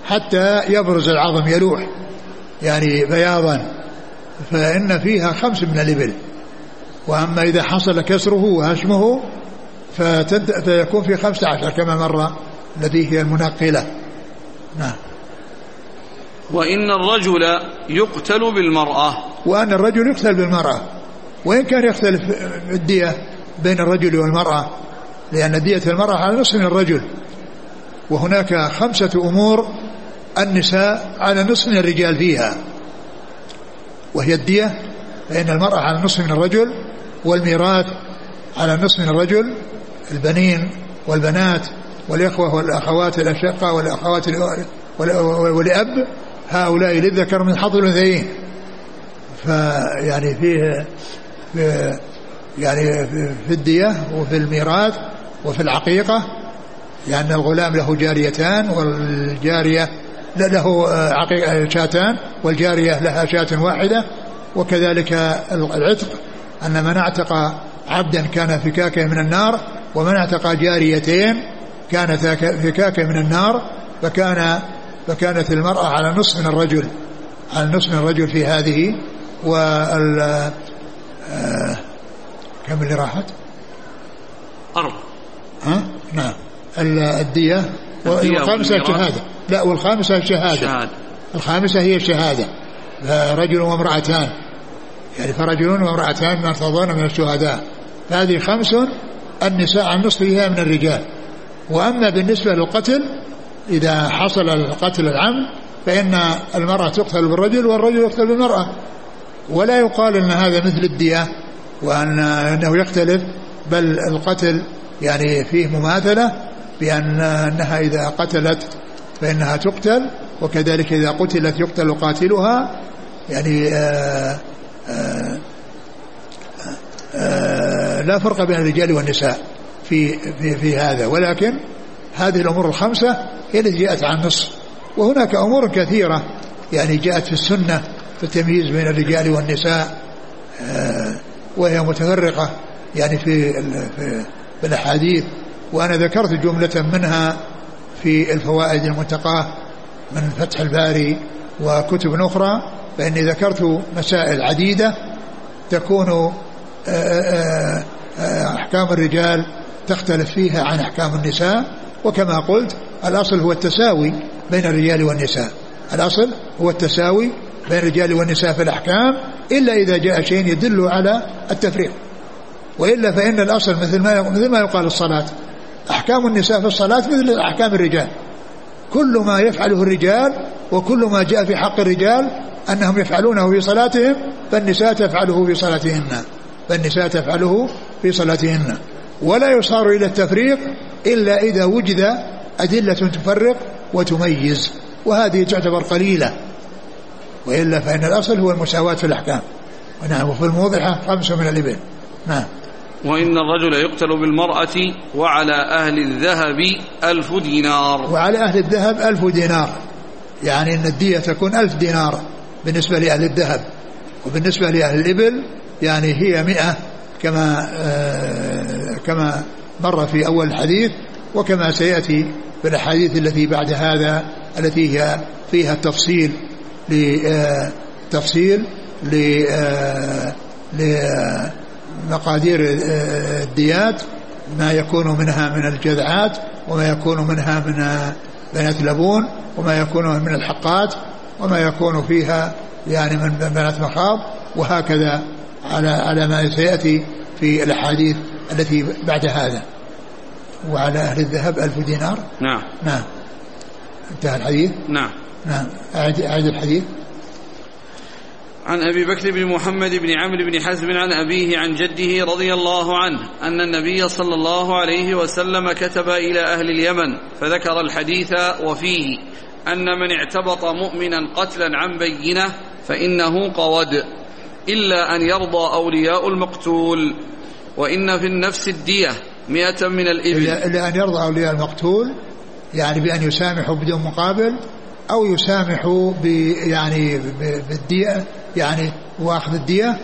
حتى يبرز العظم يلوح يعني بياضا، فإن فيها خمس من الإبل. وأما إذا حصل كسره وهشمه فيكون في خمسة عشر كما مرة التي هي المنقلة. نعم. وإن الرجل يقتل بالمرأة، وأن الرجل يقتل بالمرأة، وإن كان يختلف الدية بين الرجل والمرأة، لأن دية المرأة على نصف من الرجل، وهناك خمسة أمور النساء على نصف من الرجال فيها، وهي الدية فإن المرأة على نصف من الرجل، والميراث على نصف من الرجل، البنين والبنات والإخوة والأخوات الأشقة والأخوات والأب، هؤلاء للذكر من حظ الأنثيين، فيعني فيه في يعني في الدية وفي الميراث وفي العقيقة، لأن يعني الغلام له جاريتان والجارية له شاتان والجارية لها شاة واحدة، وكذلك العتق، أن من اعتق عبدا كان فكاكه من النار، ومن اعتق جاريتين كانت فكاكه من النار، فكان فكانت المرأة على نصف من الرجل، على نصف من الرجل في هذه. وال كم اللي راحت؟ أربع. ها؟ نعم. الدية والخامسة الشهادة، لا والخامسة الشهادة شهادة. الخامسة هي الشهادة، رجل وامرأتان، يعني فرجل وامرأتان ما ارتضون من الشهداء، هذه خمس النساء عن نصفها من الرجال. وأما بالنسبة للقتل إذا حصل القتل العمد فإن المرأة تقتل بالرجل والرجل يقتل بالمرأة، ولا يقال أن هذا مثل الدية وأنه يختلف، بل القتل يعني فيه مماثلة بأنها إذا قتلت فإنها تقتل، وكذلك إذا قتلت يقتل قاتلها، يعني آآ آآ آآ لا فرق بين الرجال والنساء في, في, في هذا. ولكن هذه الأمور الخمسة هي التي جاءت عن النص، وهناك أمور كثيرة يعني جاءت في السنة في التمييز بين الرجال والنساء، وهي متفرقة يعني في الأحاديث، وأنا ذكرت جملة منها في الفوائد المنتقاة من فتح الباري وكتب أخرى، فإني ذكرت مسائل عديدة تكون أحكام الرجال تختلف فيها عن أحكام النساء. وكما قلت الأصل هو التساوي بين الرجال والنساء، الأصل هو التساوي بين الرجال والنساء في الأحكام، إلا إذا جاء شيء يدل على التفريق، وإلا فإن الأصل مثل ما مثل ما يقال الصلاة، أحكام النساء في الصلاة مثل أحكام الرجال، كل ما يفعله الرجال وكل ما جاء في حق الرجال أنهم يفعلونه في صلاتهم فالنساء تفعله في صلاتهن فالنساء تفعله في صلاتهن ولا يصار إلى التفريق إلا إذا وجد أدلة تفرق وتميز، وهذه تعتبر قليلة، وإلا فإن الأصل هو المساواة في الأحكام. نعم. وفي الموضحة خمسة من الإبل. نعم. وإن الرجل يقتل بالمرأة وعلى أهل الذهب ألف دينار، وعلى أهل الذهب ألف دينار، يعني أن الدية تكون ألف دينار بالنسبة لأهل الذهب، وبالنسبة لأهل الإبل يعني هي مئة كما آه كما مر في أول الحديث، وكما سيأتي في الحديث التي بعد هذا التي هي فيها التفصيل لتفصيل لمقادير الديات، ما يكون منها من الجذعات، وما يكون منها من بنات لبون، وما يكون من الحقات، وما يكون فيها يعني من بنات مخاض، وهكذا على على ما سيأتي في الأحاديث التي بعد هذا. وعلى أهل الذهب ألف دينار. نعم. نعم. انتهى الحديث. نعم. نعم. أعد, أعد الحديث. عن أبي بكر بن محمد بن عمرو بن حزم عن أبيه عن جده رضي الله عنه أن النبي صلى الله عليه وسلم كتب إلى أهل اليمن فذكر الحديث وفيه أن من اعتبط مؤمنا قتلا عن بينه فإنه قود إلا أن يرضى أولياء المقتول، وإن في النفس الدية مئة من الإبل. إلا أن يرضى أولياء المقتول يعني بأن يسامحوا بدون مقابل، أو يسامحوا يعني بالدية، يعني وأخذ الدية،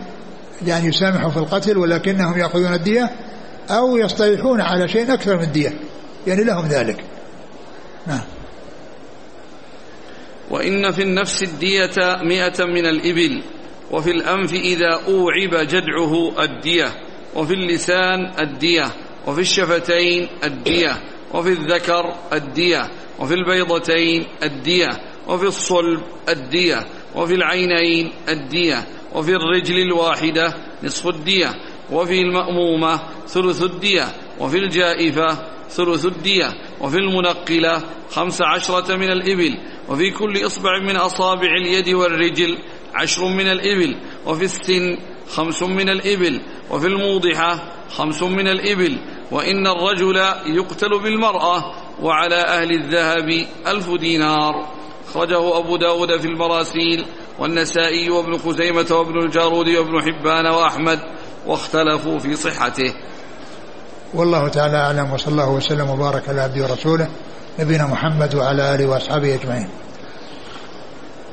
يعني يسامحوا في القتل ولكنهم يأخذون الدية، أو يصطلحون على شيء أكثر من الدية يعني لهم ذلك. نعم. وإن في النفس الدية مئة من الإبل، وفي الأنف إذا أوعب جدعه الدية، وفي اللسان الدية، وفي الشفتين الدية، وفي الذكر الدية، وفي البيضتين الدية، وفي الصلب الدية، وفي العينين الدية، وفي الرجل الواحدة نصف الدية، وفي المأمومة ثلث الدية، وفي الجائفة ثلث الدية، وفي المنقلة خمس عشرة من الإبل، وفي كل إصبع من أصابع اليد والرجل عشر من الإبل، وفي السن خمس من الإبل، وفي الموضحة خمس من الإبل. وإن الرجل يقتل بالمرأة وعلى أهل الذهب ألف دينار. أخرجه أبو داود في المراسيل والنسائي وابن خزيمة وابن الجارود وابن حبان وأحمد، واختلفوا في صحته. والله تعالى أعلم، وصلى الله وسلم وبارك على عبده ورسوله نبينا محمد وعلى آله وأصحابه أجمعين.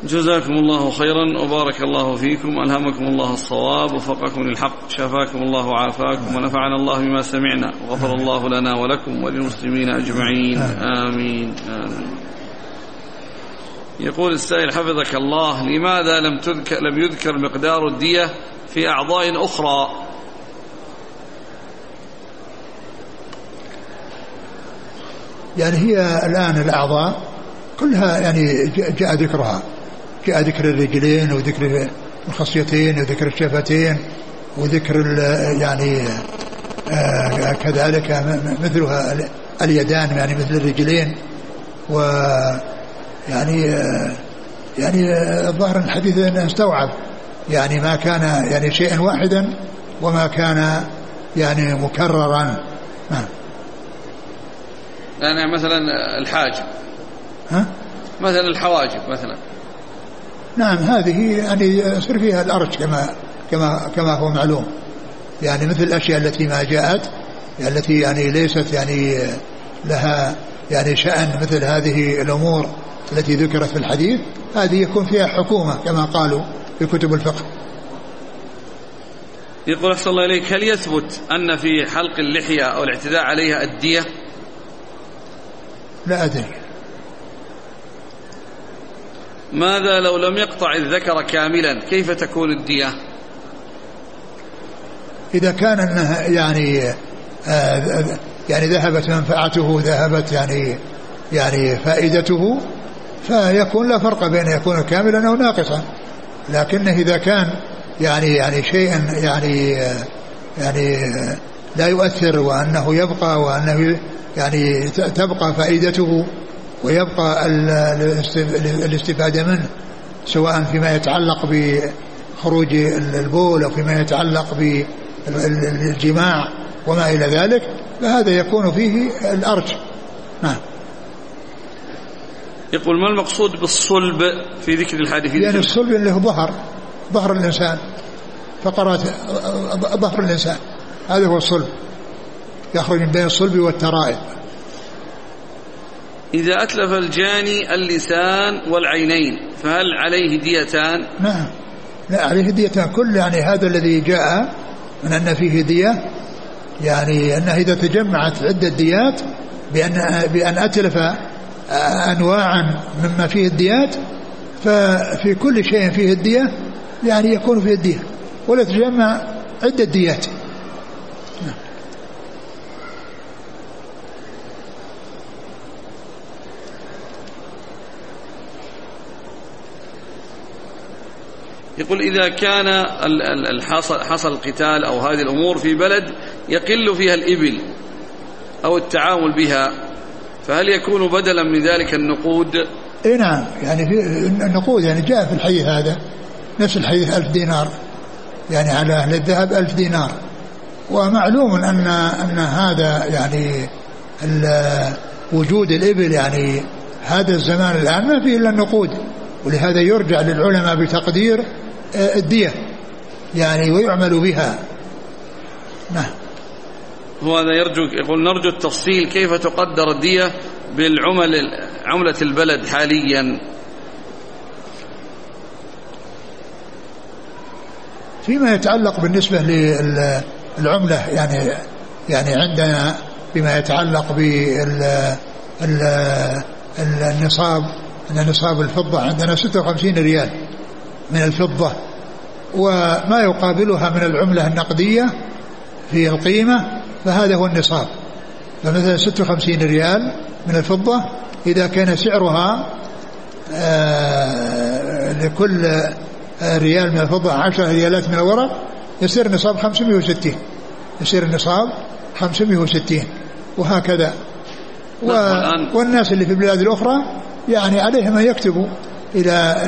جزاكم الله خيرا وبارك الله فيكم، ألهمكم الله الصواب وفقكم للحق، شفاكم الله وعافاكم، ونفعنا الله بما سمعنا، وغفر الله لنا ولكم وللمسلمين أجمعين. آمين. آمين. يقول السائل حفظك الله، لماذا لم, تذكر لم يذكر مقدار الدية في أعضاء أخرى؟ يعني هي الآن الأعضاء كلها يعني جاء ذكرها، جاء ذكر الرجلين وذكر الخصيتين وذكر الشفتين وذكر يعني آه كذلك مثلها اليدان يعني مثل الرجلين، ويعني آه يعني الظاهر الحديث أنه استوعب يعني ما كان يعني شيئا واحدا وما كان يعني مكررا. يعني مثلا الحاجب ها؟ مثلا الحواجب مثلا. نعم هذه يعني يصير فيها الأرج كما كما كما هو معلوم، يعني مثل الأشياء التي ما جاءت التي يعني ليست يعني لها يعني شأن مثل هذه الأمور التي ذكرت في الحديث، هذه يكون فيها حكومة كما قالوا في كتب الفقه. يقول أحسن الله إليك، هل يثبت أن في حلق اللحية أو الاعتداء عليها الدية؟ لا أدري. ماذا لو لم يقطع الذكر كاملا، كيف تكون الدية؟ إذا كان أنها يعني آه يعني ذهبت منفعته، ذهبت يعني يعني فائدته، فيكون لا فرق بين يكون كاملا أو ناقصا. لكنه إذا كان يعني يعني شيئا يعني يعني لا يؤثر، وأنه يبقى وأنه يعني تبقى فائدته ويبقى الاستفادة منه، سواء فيما يتعلق بخروج البول أو فيما يتعلق بالجماع وما إلى ذلك، فهذا يكون فيه الأرجح. نعم. يقول ما المقصود بالصلب في ذكر الحديث؟ يعني الصلب اللي هو ظهر ظهر الإنسان، فقرات ظهر الإنسان، هذا هو الصلب، يخرج من بين الصلب والترائب. إذا أتلف الجاني اللسان والعينين فهل عليه ديتان؟ نعم لا عليه ديتان كل، يعني هذا الذي جاء من أن فيه دية، يعني أنه إذا تجمعت عدة ديات بأن, بأن أتلف أنواعا مما فيه الديات، ففي كل شيء فيه الدية يعني يكون فيه الدية، ولا تجمع عدة ديات. يقول إذا كان الحصل حصل القتال أو هذه الأمور في بلد يقل فيها الإبل أو التعامل بها، فهل يكون بدلا من ذلك النقود؟ إيه نعم، يعني في النقود يعني جاء في الحديث هذا، نفس الحديث ألف دينار، يعني على أهل الذهب ألف دينار. ومعلوم أن أن هذا يعني وجود الإبل يعني هذا الزمان الآن ما فيه إلا النقود، ولهذا يرجع للعلماء بتقدير الدية يعني ويعمل بها. نعم. وهذا يرجو يقول نرجو التفصيل كيف تقدر الدية بالعمل عملة البلد حاليا؟ فيما يتعلق بالنسبة للعملة يعني يعني عندنا بما يتعلق بالنصاب، أن نصاب الفضة عندنا ستة وخمسين ريال من الفضة، وما يقابلها من العملة النقدية في القيمة فهذا هو النصاب. فمثلا ستة وخمسين ريال من الفضة إذا كان سعرها لكل ريال من الفضة عشرة ريالات من الورق، يصير نصاب خمسمائة وستين، يصير النصاب خمسمائة وستين، وهكذا. و... والناس اللي في البلاد الأخرى يعني عليهم أن يكتبوا إلى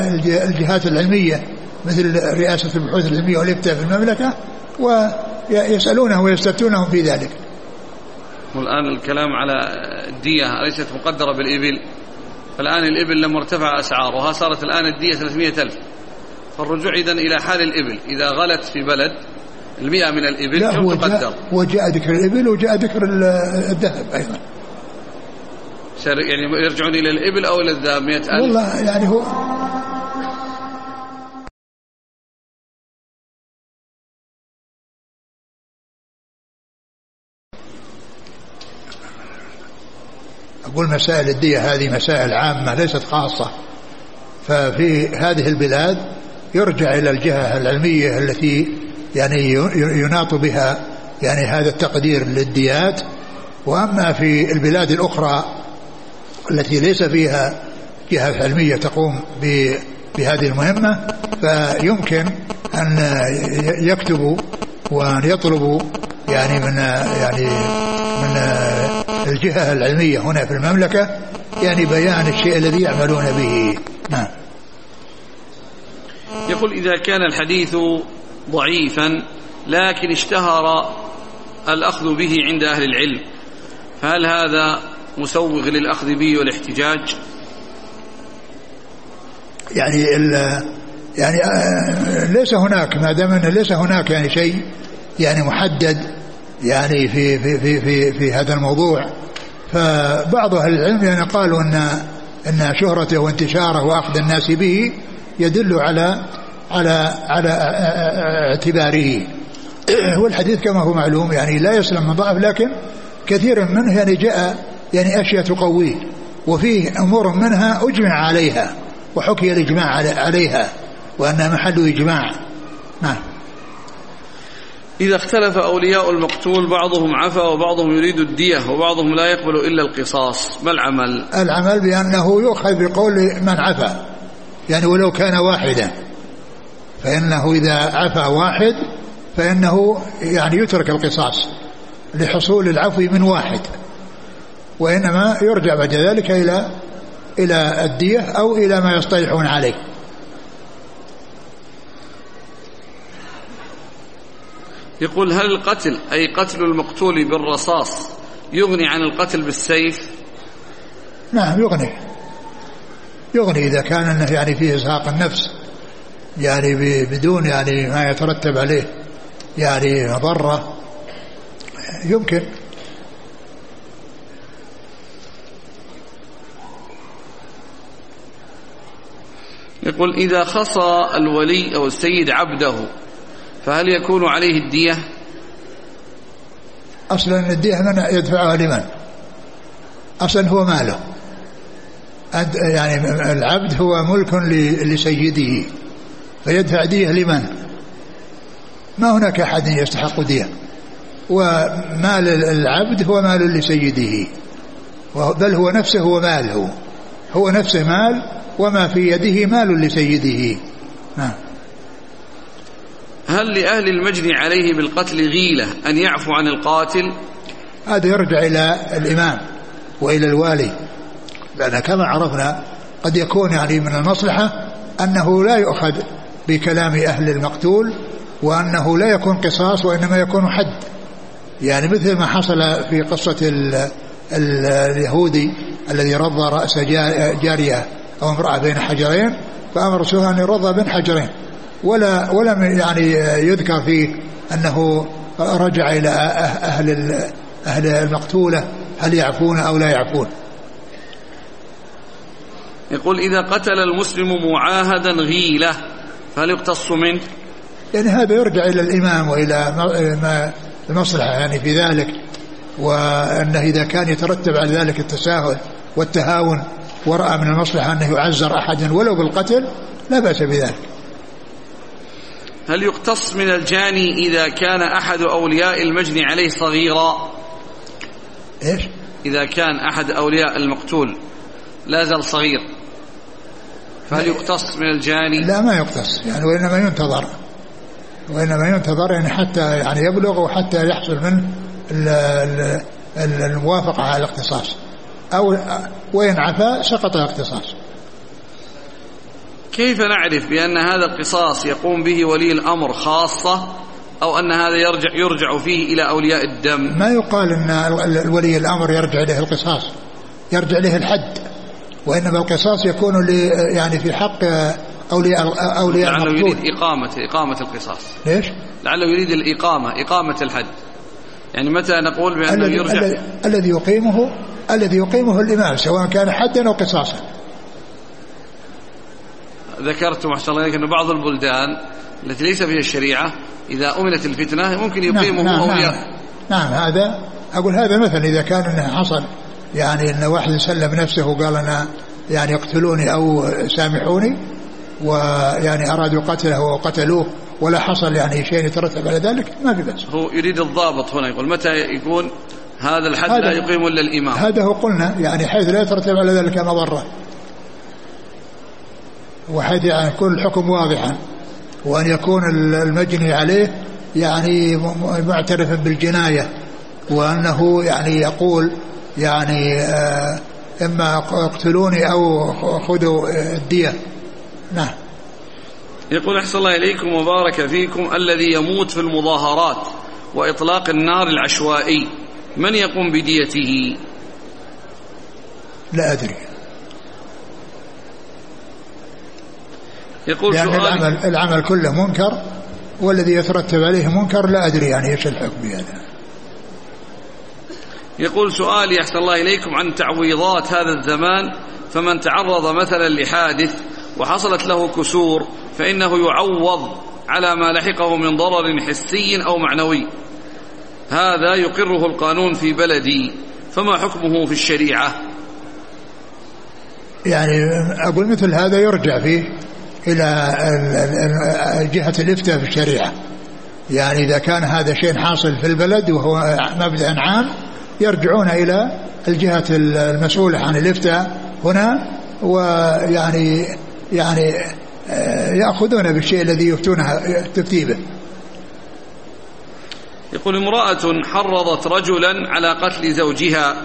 الجهات العلمية مثل رئاسة البحوث العلمية والإفتاء في المملكة، ويسألونه ويستفتونهم في ذلك. والآن الكلام على الدية ليست مقدرة بالإبل، فالآن الإبل لما ارتفع أسعارها صارت الآن الدية ثلاثمائة ألف، فالرجوع إذن إلى حال الإبل، إذا غلت في بلد المئة من الإبل كم تقدر؟ وجاء ذكر الإبل وجاء ذكر الذهب أيضا، يعني يرجعون إلى الإبل أو إلى الذهب مئة ألف. والله يعني هو أقول مسائل الدية هذه مسائل عامة ليست خاصة، ففي هذه البلاد يرجع إلى الجهة العلمية التي يعني يناط بها يعني هذا التقدير للديات. وأما في البلاد الأخرى التي ليس فيها جهة علمية تقوم بهذه المهمة، فيمكن أن يكتبوا وأن يطلبوا يعني من يعني من الجهة العلمية هنا في المملكة يعني بيان الشيء الذي يعملون به. نعم. يقول إذا كان الحديث ضعيفا لكن اشتهر الأخذ به عند أهل العلم فهل هذا مسوغ للأخذ به والاحتجاج؟ يعني يعني ليس هناك، ما دام ليس هناك يعني شيء يعني محدد يعني في في في في, في هذا الموضوع، فبعض أهل العلم يعني قالوا ان ان شهرته وانتشاره واخذ الناس به يدل على على على اعتباره. هو الحديث كما هو معلوم يعني لا يسلم من ضعف، لكن كثير منه يعني جاء يعني اشياء تقويه، وفيه امور منها اجمع عليها وحكي الاجماع عليها وانها محل اجماع. نعم. إذا اختلف أولياء المقتول بعضهم عفا وبعضهم يريد الدية وبعضهم لا يقبل إلا القصاص، ما العمل؟ العمل بأنه يؤخذ بقول من عفا، يعني ولو كان واحدا فإنه إذا عفا واحد فإنه يعني يترك القصاص لحصول العفو من واحد، وإنما يرجع بعد ذلك إلى إلى الدية أو إلى ما يصطلحون عليه. يقول هل القتل أي قتل المقتول بالرصاص يغني عن القتل بالسيف؟ نعم يغني يغني إذا كان يعني فيه إزهاق النفس يعني بدون يعني ما يترتب عليه يعني مضرة يمكن. يقول إذا خصى الولي أو السيد عبده فهل يكون عليه الدية؟ أصلا الدية من يدفعها لمن؟ أصلا هو ماله، يعني العبد هو ملك لسيده فيدفع دية لمن؟ ما هناك أحد يستحق دية، ومال العبد هو مال لسيده، بل هو نفسه وماله، هو نفسه مال وما في يده مال لسيده. نعم. هل لأهل المجني عليه بالقتل غيلة أن يعفو عن القاتل؟ هذا يرجع إلى الإمام وإلى الوالي، لأن كما عرفنا قد يكون يعني من المصلحة أنه لا يؤخذ بكلام أهل المقتول، وأنه لا يكون قصاص وإنما يكون حد، يعني مثل ما حصل في قصة ال ال اليهودي الذي رضى رأس جارية أو امرأة بين حجرين، فأمر رسوله أن يرضى بين حجرين، ولا ولم يعني يذكر فيه أنه رجع إلى أهل أهل المقتولة هل يعفون أو لا يعفون. يقول إذا قتل المسلم معاهدا غيلة فهل يقتص منه؟ يعني هذا يرجع إلى الإمام وإلى ما المصلحة يعني في ذلك، وأنه إذا كان يترتب على ذلك التساهل والتهاون ورأى من المصلحة أنه يعزر أحدا ولو بالقتل لا بأس بذلك. هل يقتص من الجاني إذا كان أحد أولياء المجني عليه صغيرا؟ إيش؟ إذا كان أحد أولياء المقتول لا زال صغير فهل يقتص من الجاني؟ لا ما يقتص يعني، وإنما ينتظر وإنما ينتظر يعني حتى يعني يبلغ وحتى يحصل منه الموافقة على الاقتصاص، أو وإن عفا سقط الاقتصاص. كيف نعرف بأن هذا القصاص يقوم به ولي الأمر خاصة أو أن هذا يرجع يرجع فيه إلى أولياء الدم؟ ما يقال أن الولي الأمر يرجع له القصاص، يرجع له الحد، وإنما القصاص يكون يعني في حق أولياء أولياء المقتول. لعله يريد إقامة إقامة القصاص. ليش؟ لعله يريد الإقامة إقامة الحد، يعني متى نقول بأنه يرجع؟ الذي يقيمه الذي يقيمه الإمام سواء كان حدا أو قصاصا. ذكرت محسن لك أن بعض البلدان التي ليس فيها الشريعة إذا أمنت الفتنة ممكن يقيموا نعم أولياء. نعم, نعم هذا أقول هذا مثلا إذا كان أنه حصل يعني أن واحد سلم نفسه وقال أنا يعني اقتلوني أو سامحوني، ويعني أرادوا قتله وقتلوه ولا حصل يعني شيء يترتب على ذلك ما في بأس. هو يريد الضابط هنا يقول متى يكون هذا الحد هذا لا يقيم إلا الإمام، هذا هو قلنا يعني حيث لا يترتب على ذلك مضرة، وحيث يعني يكون الحكم واضحا، وأن يكون المجني عليه يعني معترفا بالجناية، وأنه يعني يقول يعني إما اقتلوني أو خذوا الدية. نعم. يقول أحسن الله إليكم وبارك فيكم، الذي يموت في المظاهرات وإطلاق النار العشوائي من يقوم بديته؟ لا أدري. يقول لأن العمل, العمل كله منكر، والذي يترتب عليه منكر لا أدري يعني إيش الحكم هذا. يقول سؤالي أحسن الله إليكم عن تعويضات هذا الزمان، فمن تعرض مثلا لحادث وحصلت له كسور فإنه يعوض على ما لحقه من ضرر حسي أو معنوي، هذا يقره القانون في بلدي، فما حكمه في الشريعة؟ يعني أقول مثل هذا يرجع فيه إلى جهة الإفتاء في الشريعة، يعني إذا كان هذا شيء حاصل في البلد وهو مبدأ عام يرجعون إلى الجهة المسؤولة عن الإفتاء هنا، ويعني يعني يأخذون بالشيء الذي يفتونه تفتيبه. يقول امرأة حرضت رجلا على قتل زوجها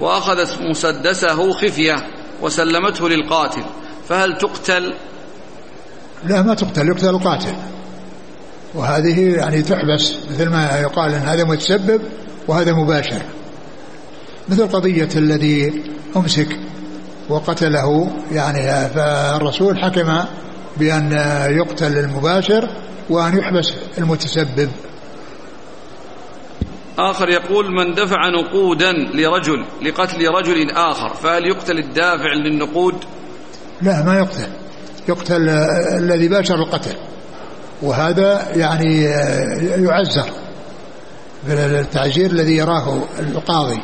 وأخذت مسدسه خفية وسلمته للقاتل، فهل تقتل؟ لا ما تقتل، يقتل القاتل، وهذه يعني تحبس مثل ما يقال أن هذا متسبب وهذا مباشر، مثل قضية الذي أمسك وقتله، يعني فالرسول حكم بأن يقتل المباشر وأن يحبس المتسبب. آخر يقول من دفع نقودا لرجل لقتل رجل آخر فهل يقتل الدافع للنقود؟ لا ما يقتل، يقتل الذي باشر القتل، وهذا يعني يعزر بالتعزير الذي يراه القاضي.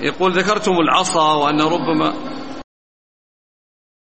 يقول ذكرتم العصا وأن ربما